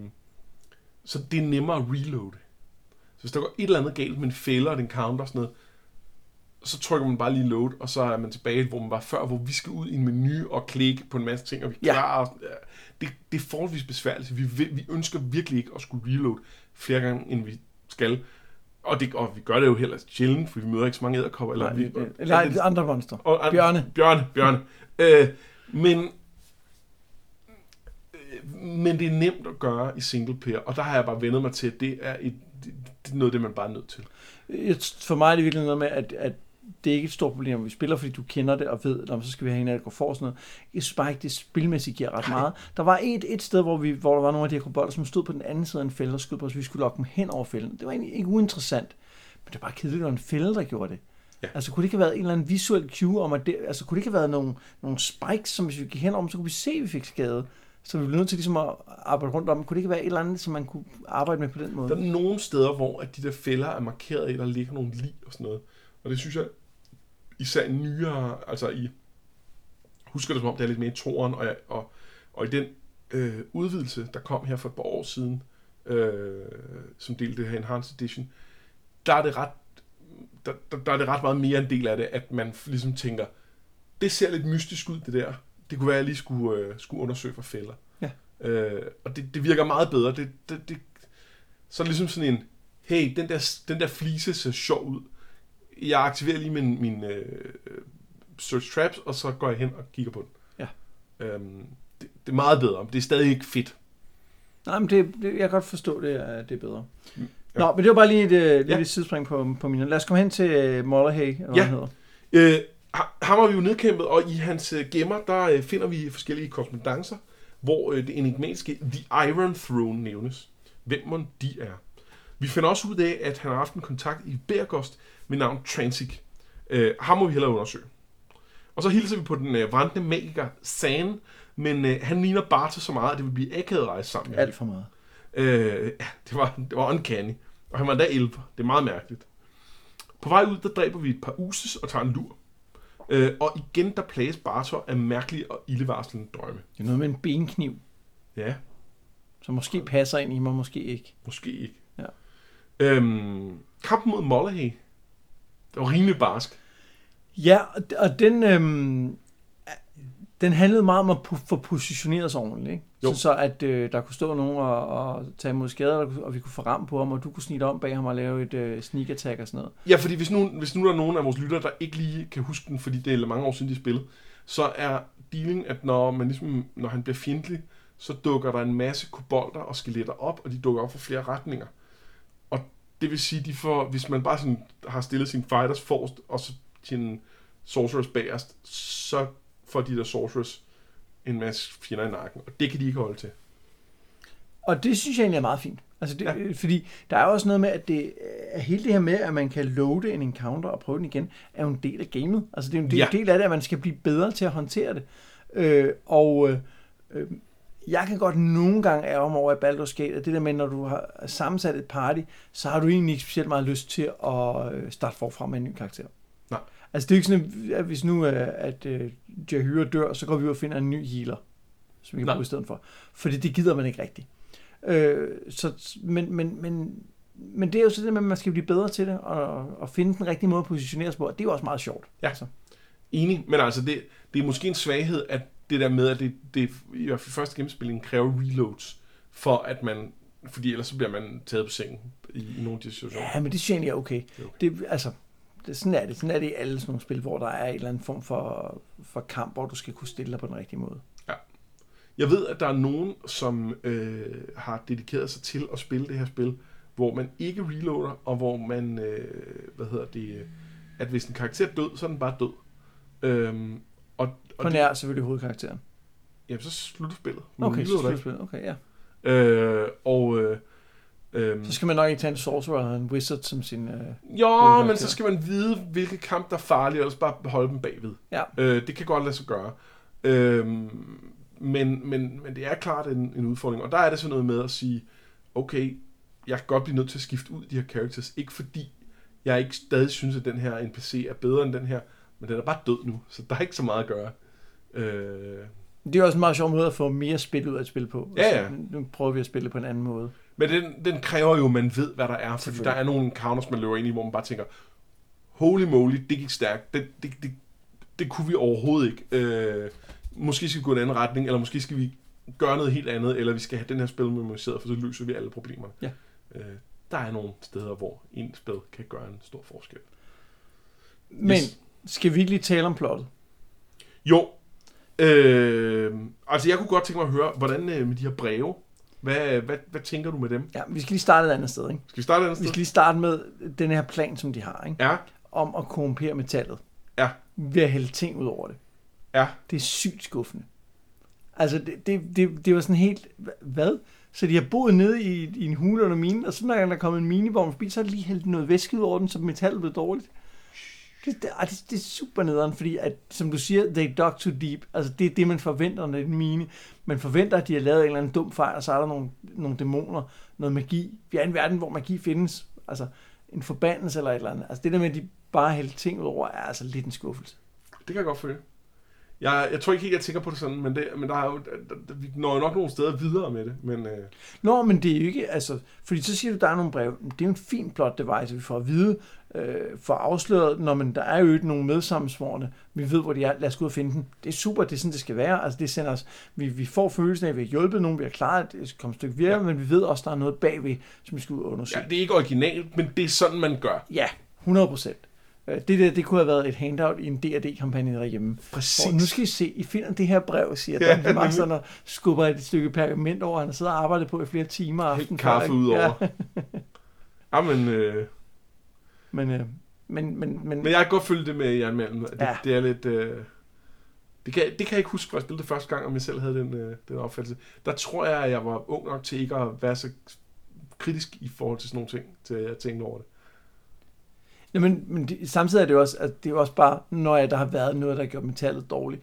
så det er nemmere at reloade. Så hvis der går et eller andet galt med en fælder, den counter og sådan noget, så trykker man bare lige load, og så er man tilbage, hvor man var før, hvor vi skal ud i en menu og klikke på en masse ting, og vi klarer. Ja. Det, det er forholdsvis besværligt. Vi, vi ønsker virkelig ikke at skulle reload flere gange, end vi skal. Og, det, og vi gør det jo heller sjældent, for vi møder ikke så mange edderkopper. Eller, nej, vi, eller og, andre, andre monster. Og, and, bjørne. Bjørne, bjørne. øh, men, øh, men det er nemt at gøre i single player, og der har jeg bare vendet mig til, at det er, et, det, det er noget, det man bare er nødt til. For mig er det virkelig noget med, at, at det er ikke et stort problem, når vi spiller, fordi du kender det og ved, om så skal vi have en af det går for sådan noget. Jeg synes bare ikke, det spilmæssigt giver ret meget. Der var et, et sted, hvor, vi, hvor der var nogle af de her kobolder, som stod på den anden side af en fælde og skød på os, vi skulle lokke dem hen over fælden. Det var egentlig ikke uinteressant, men det var bare kedeligt, at det var en fælde, der gjorde det. Ja. Altså kunne det ikke have været en eller anden visuel cue om, at det, altså kunne det ikke have været nogle, nogle spikes, som hvis vi gik hen over, så kunne vi se, at vi fik skade. Så vi blev nødt til ligesom at arbejde rundt om. Kunne det ikke være et eller andet, som man kunne arbejde med på den måde? Der er nogle steder, hvor at de der fælder er markeret i, der ligger nogle lig og sådan noget. Og det synes jeg, især nyere, altså i, husker det som om, det er lidt mere i toren, og, og, og i den øh, udvidelse, der kom her for et par år siden, øh, som delte det her Enhanced Edition, der er det ret, der, der, der er det ret meget mere en del af det, at man ligesom tænker, det ser lidt mystisk ud, det der. Det kunne være, at jeg lige skulle, øh, skulle undersøge for fælder. Ja. Øh, og det, det virker meget bedre. Det, det, det, så er det ligesom sådan en, hey, den der, den der flise ser sjov ud. Jeg aktiverer lige min, min uh, search traps, og så går jeg hen og kigger på den. Ja. Øhm, det, det er meget bedre, men det er stadig ikke fedt. Nej, men det, det, jeg kan godt forstå, det er, det er bedre. Mm, ja. Nå, men det var bare lige et, ja. lidt et sidespring på, på mine. Lad os komme hen til Mollahay, eller ja. hvad han hedder. Øh, ham har vi jo nedkæmpet, og i hans gemmer, der finder vi forskellige korrespondancer, hvor det enigmatiske The Iron Throne nævnes. Hvem må de er. Vi finder også ud af, at han har haft en kontakt i Beregost med navn Tranzig. Uh, ham må vi hellere undersøge. Og så hilser vi på den uh, vrandende magiker Sane, men uh, han ligner Barthor så meget, at det vil blive akavet at rejse sammen med. Alt for meget. Uh, ja, det var, det var uncanny. Og han var endda elver. Det er meget mærkeligt. På vej ud, der dræber vi et par uses og tager en lur. Uh, og igen, der plages Barthor af mærkelige og ildevarslende drømme. Det er noget med en benkniv. Ja. Som måske passer ind i mig, måske ikke. Måske ikke. Ja. Øhm, kampen mod Mollahay, det var rimelig barsk. Ja, og den, øhm, den handlede meget om at po- få positioneret sig ordentligt, ikke? Så, så at øh, der kunne stå nogen og, og tage imod skader, og vi kunne få ram på ham, og du kunne snige om bag ham og lave et øh, sneak attack og sådan noget. Ja, fordi hvis nu, hvis nu der er nogen af vores lyttere, der ikke lige kan huske den, fordi det er mange år siden, de spillede, så er dealing, at når, man ligesom, når han bliver fjendtlig, så dukker der en masse kobolder og skeletter op, og de dukker op fra flere retninger. Det vil sige, de får, hvis man bare sådan har stillet sine fighters forrest og så sine sorcerers bagerst, så får de der sorcerers en masse fjender i nakken, og det kan de ikke holde til. Og det synes jeg egentlig er meget fint. Altså det, ja. Fordi der er også noget med, at det er hele det her med, at man kan loade en encounter og prøve den igen, er jo en del af gamet. Altså det er jo en del, ja. del af det, at man skal blive bedre til at håndtere det. Øh, og... Øh, Jeg kan godt nogle gange ærge mig over i Baldur's Gate, at det der med, når du har sammensat et party, så har du egentlig ikke specielt meget lyst til at starte forfra med en ny karakter. Nej. Altså det er ikke sådan, at hvis nu at Jahyra dør, så går vi ud og finder en ny healer, som vi kan bruge i stedet for. Fordi det gider man ikke rigtigt. Øh, så, men, men, men, men det er jo sådan, at man skal blive bedre til det, og, og finde den rigtige måde at positionere sig på, og det er jo også meget sjovt. Ja, altså. Enig, men altså det, det er måske en svaghed, at det der med, at det, det i hvert fald første gennemspilling kræver reloads, for at man, fordi ellers så bliver man taget på sengen i, i nogle af de situationer. Ja, men det synes jeg egentlig er okay. Det er okay. Det, altså, det, sådan er det. Sådan er det i alle sådan nogle spil, hvor der er en eller anden form for, for kamp, hvor du skal kunne stille dig på den rigtige måde. Ja. Jeg ved, at der er nogen, som øh, har dedikeret sig til at spille det her spil, hvor man ikke reloader, og hvor man, øh, hvad hedder det, at hvis en karakter er død, så er den bare død. Øhm, og, og på nær selvfølgelig hovedkarakteren. Jamen, så slutter spillet. Man okay, så slutter spillet. Okay, ja. Øh, og øh, øh, så skal man nok ikke tage en sorcerer og en wizard som sin øh, jo, men så skal man vide hvilke kamp der er farlige, ellers bare holde dem bagved. Ja. Øh, det kan godt lade sig gøre, øh, men, men, men det er klart en, en udfordring. Og der er det sådan noget med at sige okay, jeg kan godt blive nødt til at skifte ud de her characters, ikke fordi jeg ikke stadig synes at den her N P C er bedre end den her, men den er bare død nu, så der er ikke så meget at gøre. øh, Det er også en meget sjov måde at få mere spil ud af et spil på. Ja, ja. Nu prøver vi at spille på en anden måde. Men den, den kræver jo, at man ved, hvad der er. Fordi der er nogle counters, man løber ind i, hvor man bare tænker, holy moly, det gik stærkt. Det, det, det, det kunne vi overhovedet ikke. Øh, måske skal vi gå en anden retning, eller måske skal vi gøre noget helt andet, eller vi skal have den her spil memoriseret, for så løser vi alle problemerne. Ja. Øh, der er nogle steder, hvor en spil kan gøre en stor forskel. Men yes. Skal vi ikke lige tale om plottet? Jo. Øh, altså jeg kunne godt tænke mig at høre, hvordan øh, med de her breve, hvad, hvad, hvad tænker du med dem? Ja, vi skal lige starte et andet sted, ikke? Skal vi starte et andet sted? Vi skal lige starte med den her plan, som de har, ikke? Ja. Om at korrumpere metallet. Ja. Ved at hælde ting ud over det. Ja. Det er sygt skuffende. Altså det, det, det, det var sådan helt, hvad? Så de har boet nede i, i en hule under minen, og så når der er kommet en minivogn forbi, så har de lige hældt noget væske ud over den, så metallet blev dårligt. Det, det, det er super nederen, fordi at, som du siger, they dug too deep. Altså det er det, man forventer, når det er en mine. Man forventer, at de har lavet en eller anden dum fejl, og så er der nogle, nogle dæmoner, noget magi. Vi er i en verden, hvor magi findes. Altså en forbandelse eller et eller andet. Altså det der med, at de bare hælder ting ud over, er altså lidt en skuffelse. Det kan jeg godt føle. Jeg, jeg tror ikke helt, jeg tænker på det sådan, men, det, men der er jo, der, vi når jo nok nogle steder videre med det. Men, øh... Nå, men det er jo ikke, altså, fordi så siger du, der er nogle brev. Det er jo en fin plot device, vi får at vide, øh, får afsløret, når man, der er jo ikke nogen medsammensvorne, vi ved, hvor de er, lad os gå ud og finde dem. Det er super, det er sådan, det skal være. Altså, det sender os, vi, vi får følelsen af, at vi har hjulpet nogen, vi har klaret et kommet stykke virke, ja. Men vi ved også, der er noget bagved, som vi skal ud og undersøge. Ja, det er ikke originalt, men det er sådan, man gør. Ja, hundrede procent. Det der, det kunne have været et handout i en D og D-kampagne derhjemme. Præcis. Og nu skal I se, I finder det her brev, siger ja, Duncan Marston, og skubber et stykke pergament over, han sidder og arbejder på i flere timer. Helt kaffe ud over. Ja. ja, men, øh... men, øh, men, men, men... Men jeg kan godt følge det med i anmelden. Det, ja. det er lidt... Øh... Det, kan, det kan jeg ikke huske, hvor jeg spillede det første gang, om jeg selv havde den, øh, den opfattelse. Der tror jeg, at jeg var ung nok til ikke at være så kritisk i forhold til sådan nogle ting, til at jeg tænkte over det. Ja, men, men det, samtidig er det jo også, at det er også bare, når jeg, der har været noget, der har gjort metallet dårligt.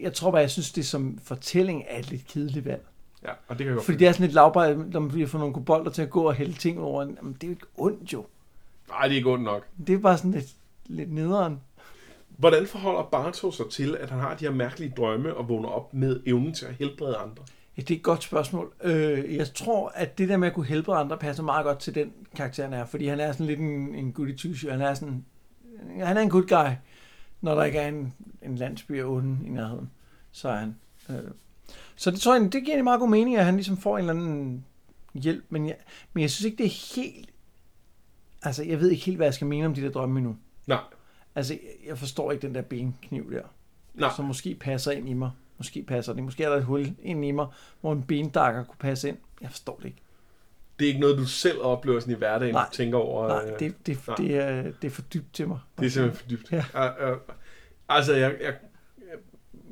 Jeg tror bare, jeg synes, det som fortælling er et lidt kedeligt valg. Ja, og det kan jeg godt. Fordi det er sådan lidt lavbart, når man bliver fået nogle kobolder til at gå og hælde ting over. Jamen, det er jo ikke ondt jo. Nej, det er ikke ondt nok. Det er bare sådan lidt, lidt nederen. Hvordan forholder Barthor sig til, at han har de her mærkelige drømme og vågner op med evnen til at helbrede andre? Ja, det er et godt spørgsmål. Øh, jeg tror, at det der med at kunne hjælpe andre passer meget godt til den karakter, han er. Fordi han er sådan lidt en, en goody two-shoe. Han er sådan, han er en good guy, når der ikke er en, en landsby af onde i nærheden. Så er han. Øh. Så det tror jeg, det giver en meget god mening, at han ligesom får en eller anden hjælp. Men jeg, men jeg synes ikke, det er helt... Altså, jeg ved ikke helt, hvad jeg skal mene om de der drømme endnu. Nej. Altså, jeg forstår ikke den der benkniv der. Nej. Som måske passer ind i mig. Måske passer det. Måske er der et hul ind i mig, hvor en bendakker kunne passe ind. Jeg forstår det ikke. Det er ikke noget, du selv oplever sådan i hverdagen, nej, du tænker over? Nej, det, det, det, nej. Det, er, det er for dybt til mig. Det er simpelthen for dybt. Ja. Jeg, jeg, altså, jeg, jeg,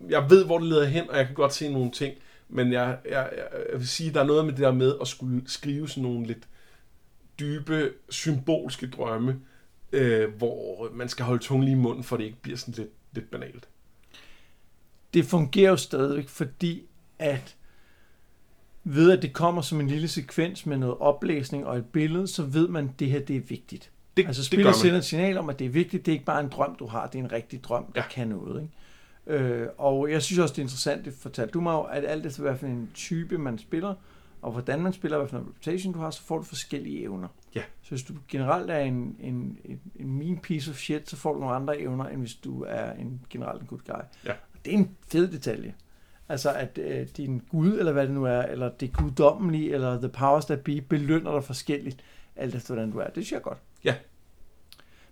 jeg ved, hvor det leder hen, og jeg kan godt se nogle ting, men jeg, jeg, jeg vil sige, der er noget med det der med at skulle skrive sådan nogle lidt dybe, symbolske drømme, øh, hvor man skal holde tungen lige i munden, for det ikke bliver sådan lidt, lidt banalt. Det fungerer jo stadigvæk, fordi at ved at det kommer som en lille sekvens med noget oplæsning og et billede, så ved man, at det her det er vigtigt. Det, altså spiller sender et signal om, at det er vigtigt, det er ikke bare en drøm, du har, det er en rigtig drøm, der ja. kan noget. Ikke? Øh, og jeg synes også, det er interessant, det fortalte du mig, at alt efter hvad for en type man spiller, og hvordan man spiller, hvad for en reputation du har, så får du forskellige evner. Ja. Så hvis du generelt er en, en, en, en mean piece of shit, så får du nogle andre evner, end hvis du er en generelt en good guy. Ja. Og det er en fed detalje. Altså at øh, din gud, eller hvad det nu er, eller det guddommelige, eller the powers that be, belønner dig forskelligt, alt efter hvordan du er. Det synes jeg godt. Ja.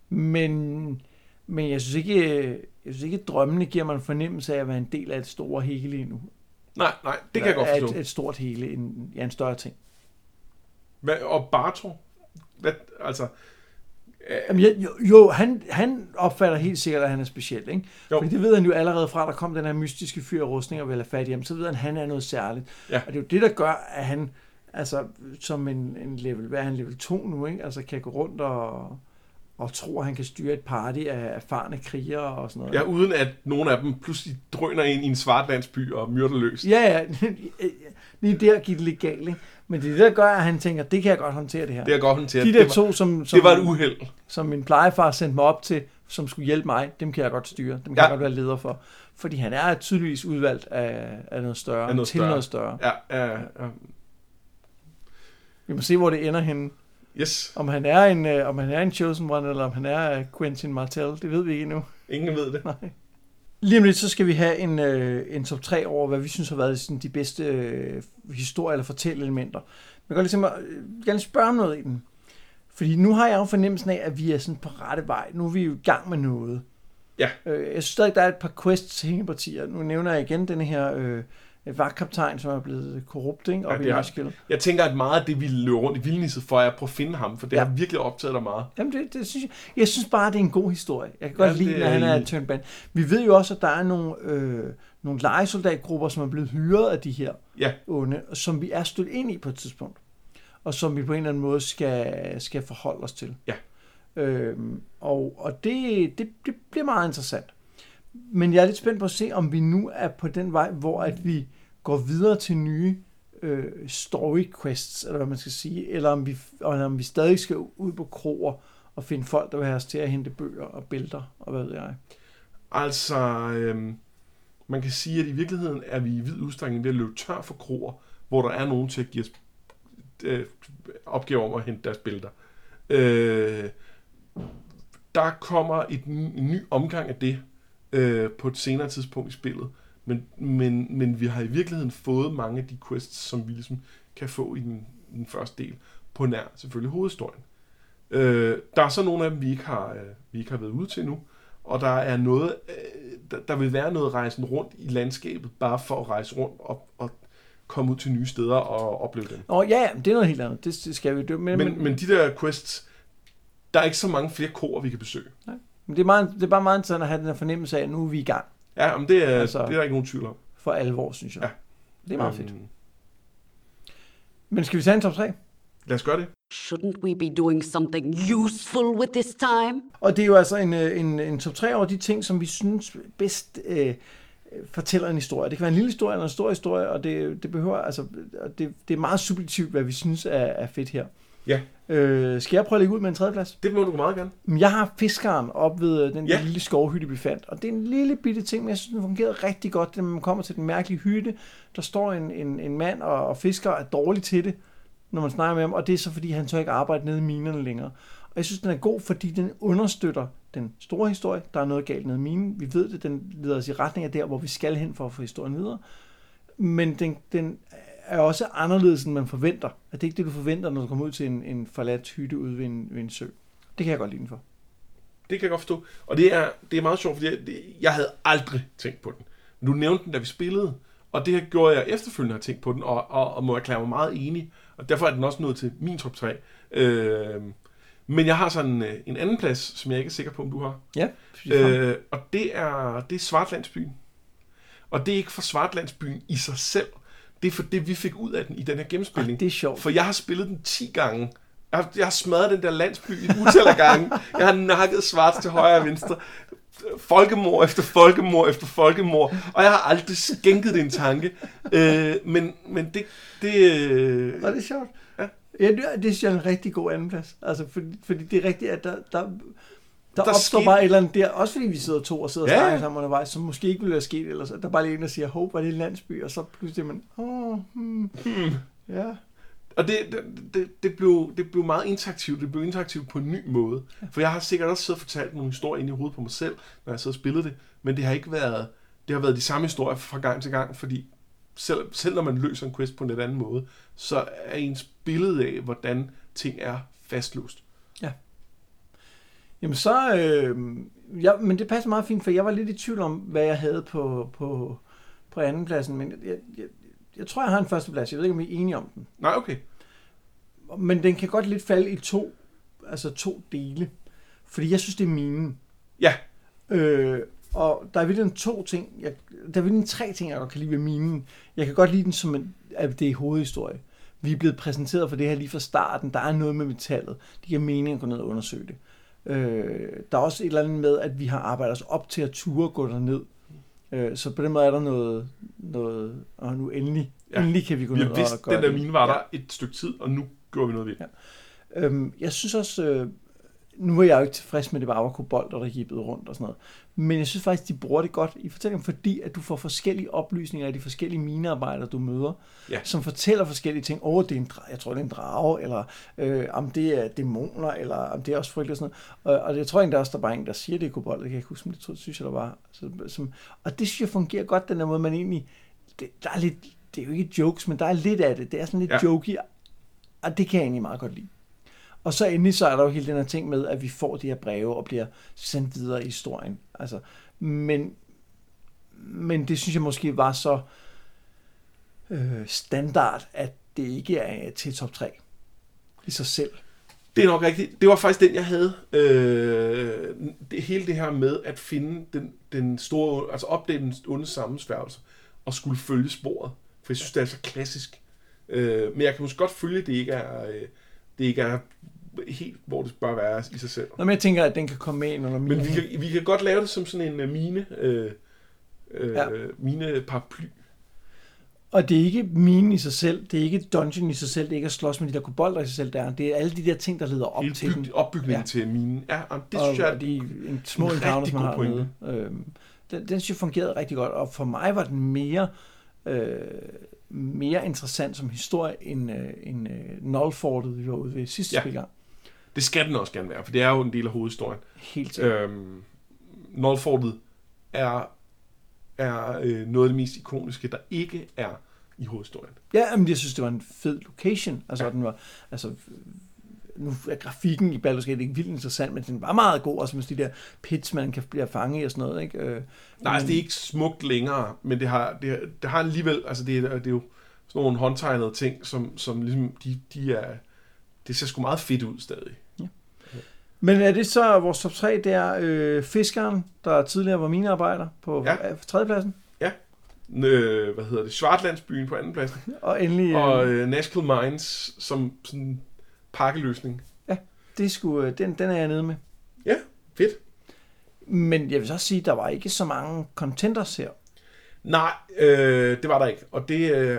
Men, men jeg synes ikke, jeg synes ikke, at drømmene giver mig en fornemmelse af at være en del af et stort hele endnu. Nej, nej, det eller kan jeg godt forstå. Et, et stort hele, en, ja, en større ting. Hvad, og Barthor? Hvad, altså... Øh... Jamen, jeg, jo, jo han, han opfatter helt sikkert, at han er speciel, ikke? For det ved han jo allerede fra, der kom den her mystiske fyr af rustning og ville have fat i ham, så ved han, at han er noget særligt. Ja. Og det er jo det, der gør, at han... Altså, som en, en level, hvad er han, level to nu, ikke? Altså, kan gå rundt og, og tro, at han kan styre et party af erfarne krigere og sådan noget. Ja, uden at nogen af dem pludselig drøner ind i en svartlandsby og myrder løs. Ja, ja. Lige der gik det lidt galt, ikke? Men det er det, der gør, at han tænker, det kan jeg godt håndtere det her. Det er godt håndtere. De der var, to, som, som... Det var et uheld. Som min plejefar sendte mig op til, som skulle hjælpe mig, dem kan jeg godt styre. Dem kan ja. jeg godt være leder for. Fordi han er tydeligvis udvalgt af, af noget større. Af noget til større. noget større. Ja, ja, ja. Vi må se, hvor det ender henne. Yes. Om han er en, øh, om han er en chosen one, eller om han er Quentin Martell, det ved vi ikke endnu. Ingen ved det. Nej. Lige om lidt, så skal vi have en, øh, en top tre over, hvad vi synes har været sådan, de bedste øh, historier eller fortællelementer. Men jeg kan godt lige gerne spørge om noget i den. Fordi nu har jeg jo fornemmelsen af, at vi er sådan på rette vej. Nu er vi jo i gang med noget. Ja. Øh, jeg synes stadig, der er et par quests hængepartier. Nu nævner jeg igen denne her... Øh, et vagtkaptajn, som er blevet korrupt, ikke? Op ja, i Nashkels. Jeg tænker, at meget af det, vi løber rundt i vildnisset for, at prøve at finde ham, for det ja. har virkelig optaget dig meget. Jamen, det, det synes jeg. Jeg synes bare, det er en god historie. Jeg kan godt ja, lide, når er... han er turned band. Vi ved jo også, at der er nogle, øh, nogle lejesoldatgrupper, som er blevet hyret af de her ja. onde, som vi er stødt ind i på et tidspunkt, og som vi på en eller anden måde skal, skal forholde os til. Ja. Øhm, og og det, det, det bliver meget interessant. Men jeg er lidt spændt på at se, om vi nu er på den vej, hvor at vi går videre til nye øh, story quests, eller hvad man skal sige, eller om vi, eller om vi stadig skal ud på kroer og finde folk, der vil have os til at hente bøger og bælter, og hvad ved jeg. Altså, øh, man kan sige, at i virkeligheden er vi i vid udstrækning ved at løbe tør for kroer, hvor der er nogen til at give os øh, opgaver om at hente deres bælter. Øh, der kommer et, en ny omgang af det, Øh, på et senere tidspunkt i spillet, men, men, men vi har i virkeligheden fået mange af de quests, som vi ligesom kan få i den, den første del, på nær selvfølgelig hovedhistorien. Øh, der er så nogle af dem, vi ikke har, øh, vi ikke har været ude til nu, og der er noget, øh, der, der vil være noget rejsen rundt i landskabet, bare for at rejse rundt og, og komme ud til nye steder og opleve dem. Åh oh, ja, det er noget helt andet, det skal vi dømme. Men, men, men de der quests, der er ikke så mange flere kroer, vi kan besøge. Nej. Men det er, meget, det er bare meget interessant at have den her fornemmelse af, at nu er vi i gang. Ja, men det er, altså, det er der ikke nogen tvivl om. For alvor, synes jeg. Ja. Det er meget um, fedt. Men skal vi tage en top tre? Lad os gøre det. Shouldn't we be doing something useful with this time? Og det er jo altså en, en, en top tre over de ting, som vi synes bedst øh, fortæller en historie. Det kan være en lille historie eller en stor historie, og det, det behøver altså det, det er meget subjektivt, hvad vi synes er, er fedt her. Ja. Øh, skal jeg prøve at lægge ud med en tredjeplads? Det må du meget gerne. Jeg har fiskeren op ved den ja. lille skovhytte, vi fandt. Og det er en lille bitte ting, men jeg synes, den fungerede rigtig godt. Når man kommer til den mærkelige hytte, der står en, en, en mand og, og fisker er dårlig til det, når man snakker med ham. Og det er så, fordi han tør ikke arbejde nede i minerne længere. Og jeg synes, den er god, fordi den understøtter den store historie. Der er noget galt nede i minen. Vi ved det, den leder os i retning af der, hvor vi skal hen for at få historien videre. Men den... den er også anderledes, end man forventer. At det ikke det, du forventer, når du kommer ud til en, en forladt hytte ude ved en, ved en sø. Det kan jeg godt lide for. Det kan jeg godt forstå. Og det er, det er meget sjovt, fordi jeg, det, jeg havde aldrig tænkt på den. Men du nævnte den, da vi spillede, og det her gjorde jeg efterfølgende har tænkt på den, og, og, og må erklære mig meget enig. Og derfor er den også nået til min top tre. Øh, men jeg har sådan en, en anden plads, som jeg ikke er sikker på, om du har. Ja. Øh, og det er, det er Svartlandsbyen. Og det er ikke for Svartlandsbyen i sig selv. Det er for det, vi fik ud af den i den her gennemspilning. Ah, det er sjovt. For jeg har spillet den ti gange. Jeg har, jeg har smadret den der landsby i utal af gange. Jeg har nakket Schwarz til højre og venstre. Folkemord efter folkemord efter folkemord. Og jeg har aldrig skænket det en tanke. Øh, men men det, det... Var det sjovt? Ja. Ja, det synes jeg er en rigtig god andenplads. Altså, fordi, fordi det er rigtigt, at der, der, der, der opstår skete... bare et eller andet der. Også fordi vi sidder to og sidder og ja. snakker sammen undervejs, som måske ikke ville have sket ellers. Der bare lige en, der siger, hov, var det en landsby? Og så pludselig er man, åh, oh, hmm, hmm. ja. Og det, det, det, blev, det blev meget interaktivt. Det blev interaktivt på en ny måde. For jeg har sikkert også siddet og fortalt nogle historier inde i hovedet på mig selv, når jeg sidder og spillede det. Men det har ikke været, det har været de samme historier fra gang til gang, fordi selv, selv når man løser en quest på en lidt anden måde, så er ens billede af, hvordan ting er fastlåst. Ja. Jamen så, øh, ja, men det passer meget fint, for jeg var lidt i tvivl om, hvad jeg havde på, på, på andenpladsen, men jeg, jeg Jeg tror, jeg har en førsteplads. Jeg ved ikke, om I er enige om den. Nej, okay. Men den kan godt lidt falde i to, altså to dele. Fordi jeg synes, det er mine. Ja. Øh, og der er virkelig to ting. Jeg, der er virkelig tre ting, jeg godt kan lide ved mine. Jeg kan godt lide den som en, at det er hovedhistorie. Vi er blevet præsenteret for det her lige fra starten. Der er noget med metallet. Det giver mening at gå ned og undersøge det. Øh, der er også et eller andet med, at vi har arbejdet os op til at ture og gå derned. Så på den måde er der noget, noget og nu endelig, ja. endelig kan vi gå vi ned og vidste, gøre det. Vi den der mine var der ja. et stykke tid, og nu gjorde vi noget ved det. Ja. Øhm, jeg synes også, øh, nu er jeg jo ikke tilfreds med det varverkobold, og der hippede rundt og sådan noget, men jeg synes faktisk, de bruger det godt i fortællingen, fordi at du får forskellige oplysninger af de forskellige minearbejdere, du møder, ja. som fortæller forskellige ting. Åh, oh, det er en drage, jeg tror, det er en drage, eller øh, om det er dæmoner, eller om det er også frygteligt og sådan noget. Og, og jeg tror ikke, der er også der bare en, der siger, det er kobold, det kan jeg ikke huske, men det synes jeg, der var. Så, som, og det synes jeg fungerer godt, den der måde, man egentlig, det, der er lidt, det er jo ikke jokes, men der er lidt af det, det er sådan lidt ja. jokey, og det kan jeg egentlig meget godt lide. Og så endelig så er der jo hele den her ting med, at vi får de her breve og bliver sendt videre i historien. Altså, men, men det synes jeg måske var så øh, standard, at det ikke er til top tre i sig selv. Det er nok rigtigt. Det var faktisk den, jeg havde. Øh, det, hele det her med at finde den, den store, altså opdage den onde sammensværgelse og skulle følge sporet. For jeg synes, det er så klassisk. Øh, men jeg kan måske godt følge, at det ikke er... Øh, Det ikke er helt, hvor det bør være i sig selv. Nå, men jeg tænker, at den kan komme med ind under mine. Men vi kan, vi kan godt lave det som sådan en mine, øh, øh, ja. mine paraply. Og det er ikke mine i sig selv, det er ikke dungeon i sig selv, det er ikke at slås med de der kobolder i sig selv, der er. Det er alle de der ting, der leder op til den. Hele opbygningen ja. til minen. Ja, det synes og, jeg er de, en små encounters, man har dernede. Øhm, den, den synes jeg fungerede rigtig godt, og for mig var den mere... Øh, mere interessant som historie end, øh, end øh, Nordfortet, vi var ude ved sidste ja. spilgang. Det skal den også gerne være, for det er jo en del af hovedhistorien. Helt sikkert. Øhm, Nordfortet er, er øh, noget af det mest ikoniske, der ikke er i hovedhistorien. Ja, men jeg synes, det var en fed location. Altså, ja. den var, altså, nu er grafikken i Baldur's Gate ikke vildt interessant, men den var meget god, også med de der pits, man kan blive fanget i og sådan noget. Ikke? Øh, Nej, altså, det er ikke smukt længere, men det har, det, det har alligevel, altså det, det er jo sådan nogle håndtegnede ting, som, som ligesom, de, de er, det ser sgu meget fedt ud stadig. Ja. Okay. Men er det så vores top tre, det er øh, fiskeren, der tidligere var minearbejder på ja. tredjepladsen? Ja. Øh, hvad hedder det? Schwarzlandsbyen på andenpladsen. Og endelig... Øh... Og øh, Nashkels Mines, som sådan... pakkeløsning. Ja, det skulle den den er jeg nede med. Ja, fedt. Men jeg vil så sige, at der var ikke så mange contenders her. Nej, øh, det var der ikke. Og det øh,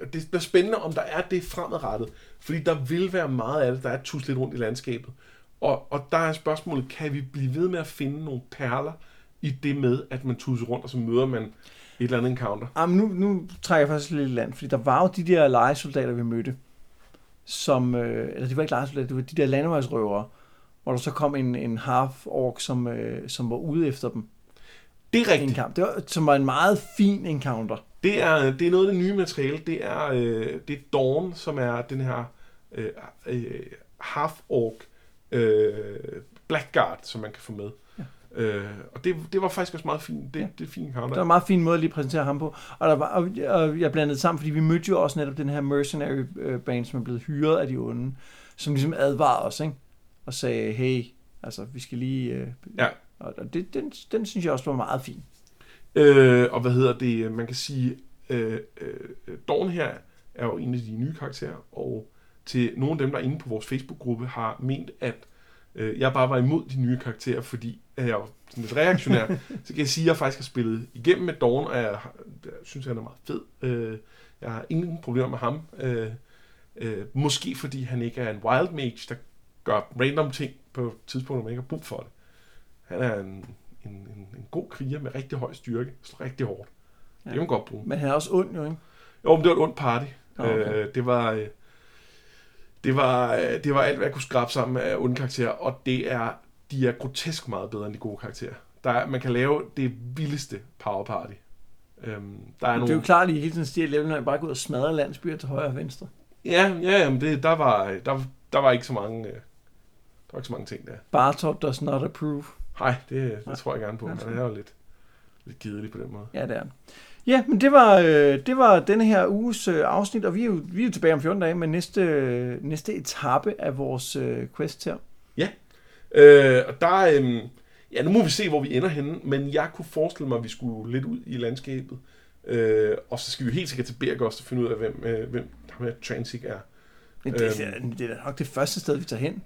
og det bliver spændende, om der er det fremadrettet, fordi der vil være meget af det, der er tuslet lidt rundt i landskabet. Og og der er spørgsmålet, kan vi blive ved med at finde nogle perler i det med, at man tusser rundt, og så møder man et eller andet encounter. Jamen, nu nu trækker jeg faktisk lidt i land, fordi der var jo de der lejesoldater, vi mødte. Som, øh, eller det var ikke lejesoldater, det var de der landevejsrøvere, hvor der så kom en, en half-ork, som, øh, som var ude efter dem. Det er rigtigt. En kamp. Det var, som var en meget fin encounter. Det er, det er noget af det nye materiale, det er, øh, det er Dorn, som er den her øh, øh, half-ork øh, blackguard, som man kan få med. Øh, og det, det var faktisk også meget fint. Det, ja. det er fint counter. Det var en meget fin måde at lige præsentere ham på. Og, der var, og, og jeg blandede sammen, fordi vi mødte jo også netop den her mercenary band, som er blevet hyret af de onde, som ligesom advarede os, ikke? Og sagde, hey, altså vi skal lige... Øh, ja. Og det, den, den synes jeg også var meget fin. Øh, og hvad hedder det? Man kan sige, øh, øh, Dorn her er jo en af de nye karakterer, og til nogle af dem, der inde på vores Facebook-gruppe, har ment, at jeg bare var imod de nye karakterer, fordi jeg er sådan lidt reaktionær. Så kan jeg sige, at jeg faktisk har spillet igennem med Dorn, og jeg, jeg synes, han er meget fed. Jeg har ingen problemer med ham. Øh, måske fordi han ikke er en wild mage, der gør random ting på tidspunkter, man ikke har brug for det. Han er en, en, en, en god kriger med rigtig høj styrke, slår rigtig hårdt. Ja. Det kan man godt bruge. Men han er også ond, jo, ikke? Jo, men det var et ondt party. Okay. Øh, det var... Øh, Det var, det var alt, hvad jeg kunne skrabe sammen af onde karakterer, og det er, de er grotesk meget bedre end de gode karakterer. Der er, man kan lave det vildeste power party. Øhm, der er nogle... Det er jo klart, at I hele tiden stiger level, når I bare går ud og smadrer landsbyer til højre og venstre. Ja, ja, men det, der, var, der, der var ikke så mange der var ikke så mange ting der. Barthor does not approve. Nej, det, det tror jeg gerne på, men det er jo lidt, lidt kedeligt på den måde. Ja, det er. Ja, men det var, øh, det var denne her uges øh, afsnit, og vi er, jo, vi er jo tilbage om fjorten dage med næste, øh, næste etape af vores øh, quest her. Ja, øh, og der, øh, ja, nu må vi se, hvor vi ender henne, men jeg kunne forestille mig, at vi skulle lidt ud i landskabet, øh, og så skal vi helt sikkert til Beregost og finde ud af, hvem, øh, hvem der med Tranzig er. Men det, øh, det, det er nok det første sted, vi tager hen.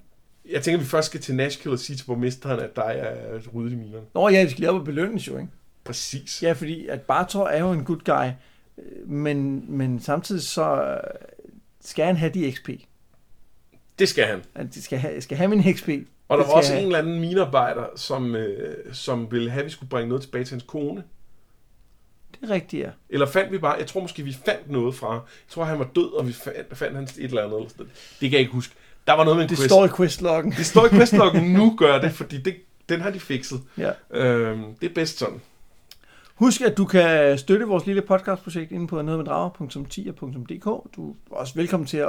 Jeg tænker, vi først skal til Nashkels og sige til borgmesteren, at der er ryddet i minerne. Nå ja, vi skal lige op og belønnes jo, ikke? Præcis. Ja, fordi at Barthor er jo en good guy, men, men samtidig så skal han have de X P. Det skal han. Han skal have, skal have min X P. Og der var også have. en eller anden minearbejder, som, øh, som ville have, at vi skulle bringe noget tilbage til hans kone. Det er rigtigt, ja. Eller fandt vi bare, jeg tror måske, vi fandt noget fra, jeg tror, han var død, og vi fandt, fandt hans et eller andet. Eller sådan. Det kan jeg ikke huske. Der var noget med en det quest. Står i questloggen. Det står i questloggen. Nu gør det, fordi det, den har de fikset. Ja. Øhm, det er bedst sådan. Husk, at du kan støtte vores lille podcastprojekt inde på noget med drager punktum ti punktum d k. Du er også velkommen til at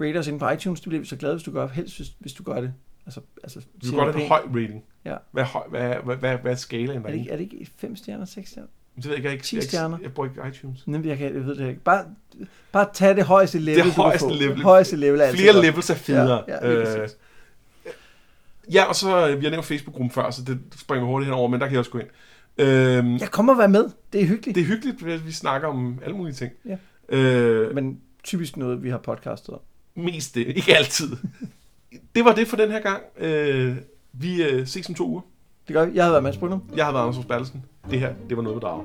rate os inde på iTunes. Det bliver vi så glade, hvis du gør det. Helst, hvis, hvis du gør det. Altså, altså, du gør det på høj rating. Ja. Hvad, hvad, hvad, hvad, hvad er skalaen derinde? Er, er det ikke fem stjerner, seks stjerner? Det ved jeg, jeg ikke. ti stjerner. Jeg, jeg bruger ikke iTunes. Nemlig, jeg, jeg ved det ikke. Bare, bare tag det højeste level, det højeste du kan få. Level. Det højeste level. Er flere levels er federe. Ja, ja, øh, ja, og så, vi har nævnt Facebook-gruppen før, så det springer hurtigt henover, men der kan jeg også gå ind. Øhm, jeg kommer og være med. Det er hyggeligt. Det er hyggeligt, at vi snakker om alle mulige ting. Ja. Øh, Men typisk noget, vi har podcastet om. Mest det. Ikke altid. Det var det for den her gang. Øh, vi øh, ses om to uger. Det gør vi. Jeg har været Mads Bryndum. Jeg har været Anders Forsbergsen. Det her, det var Noget med Drager.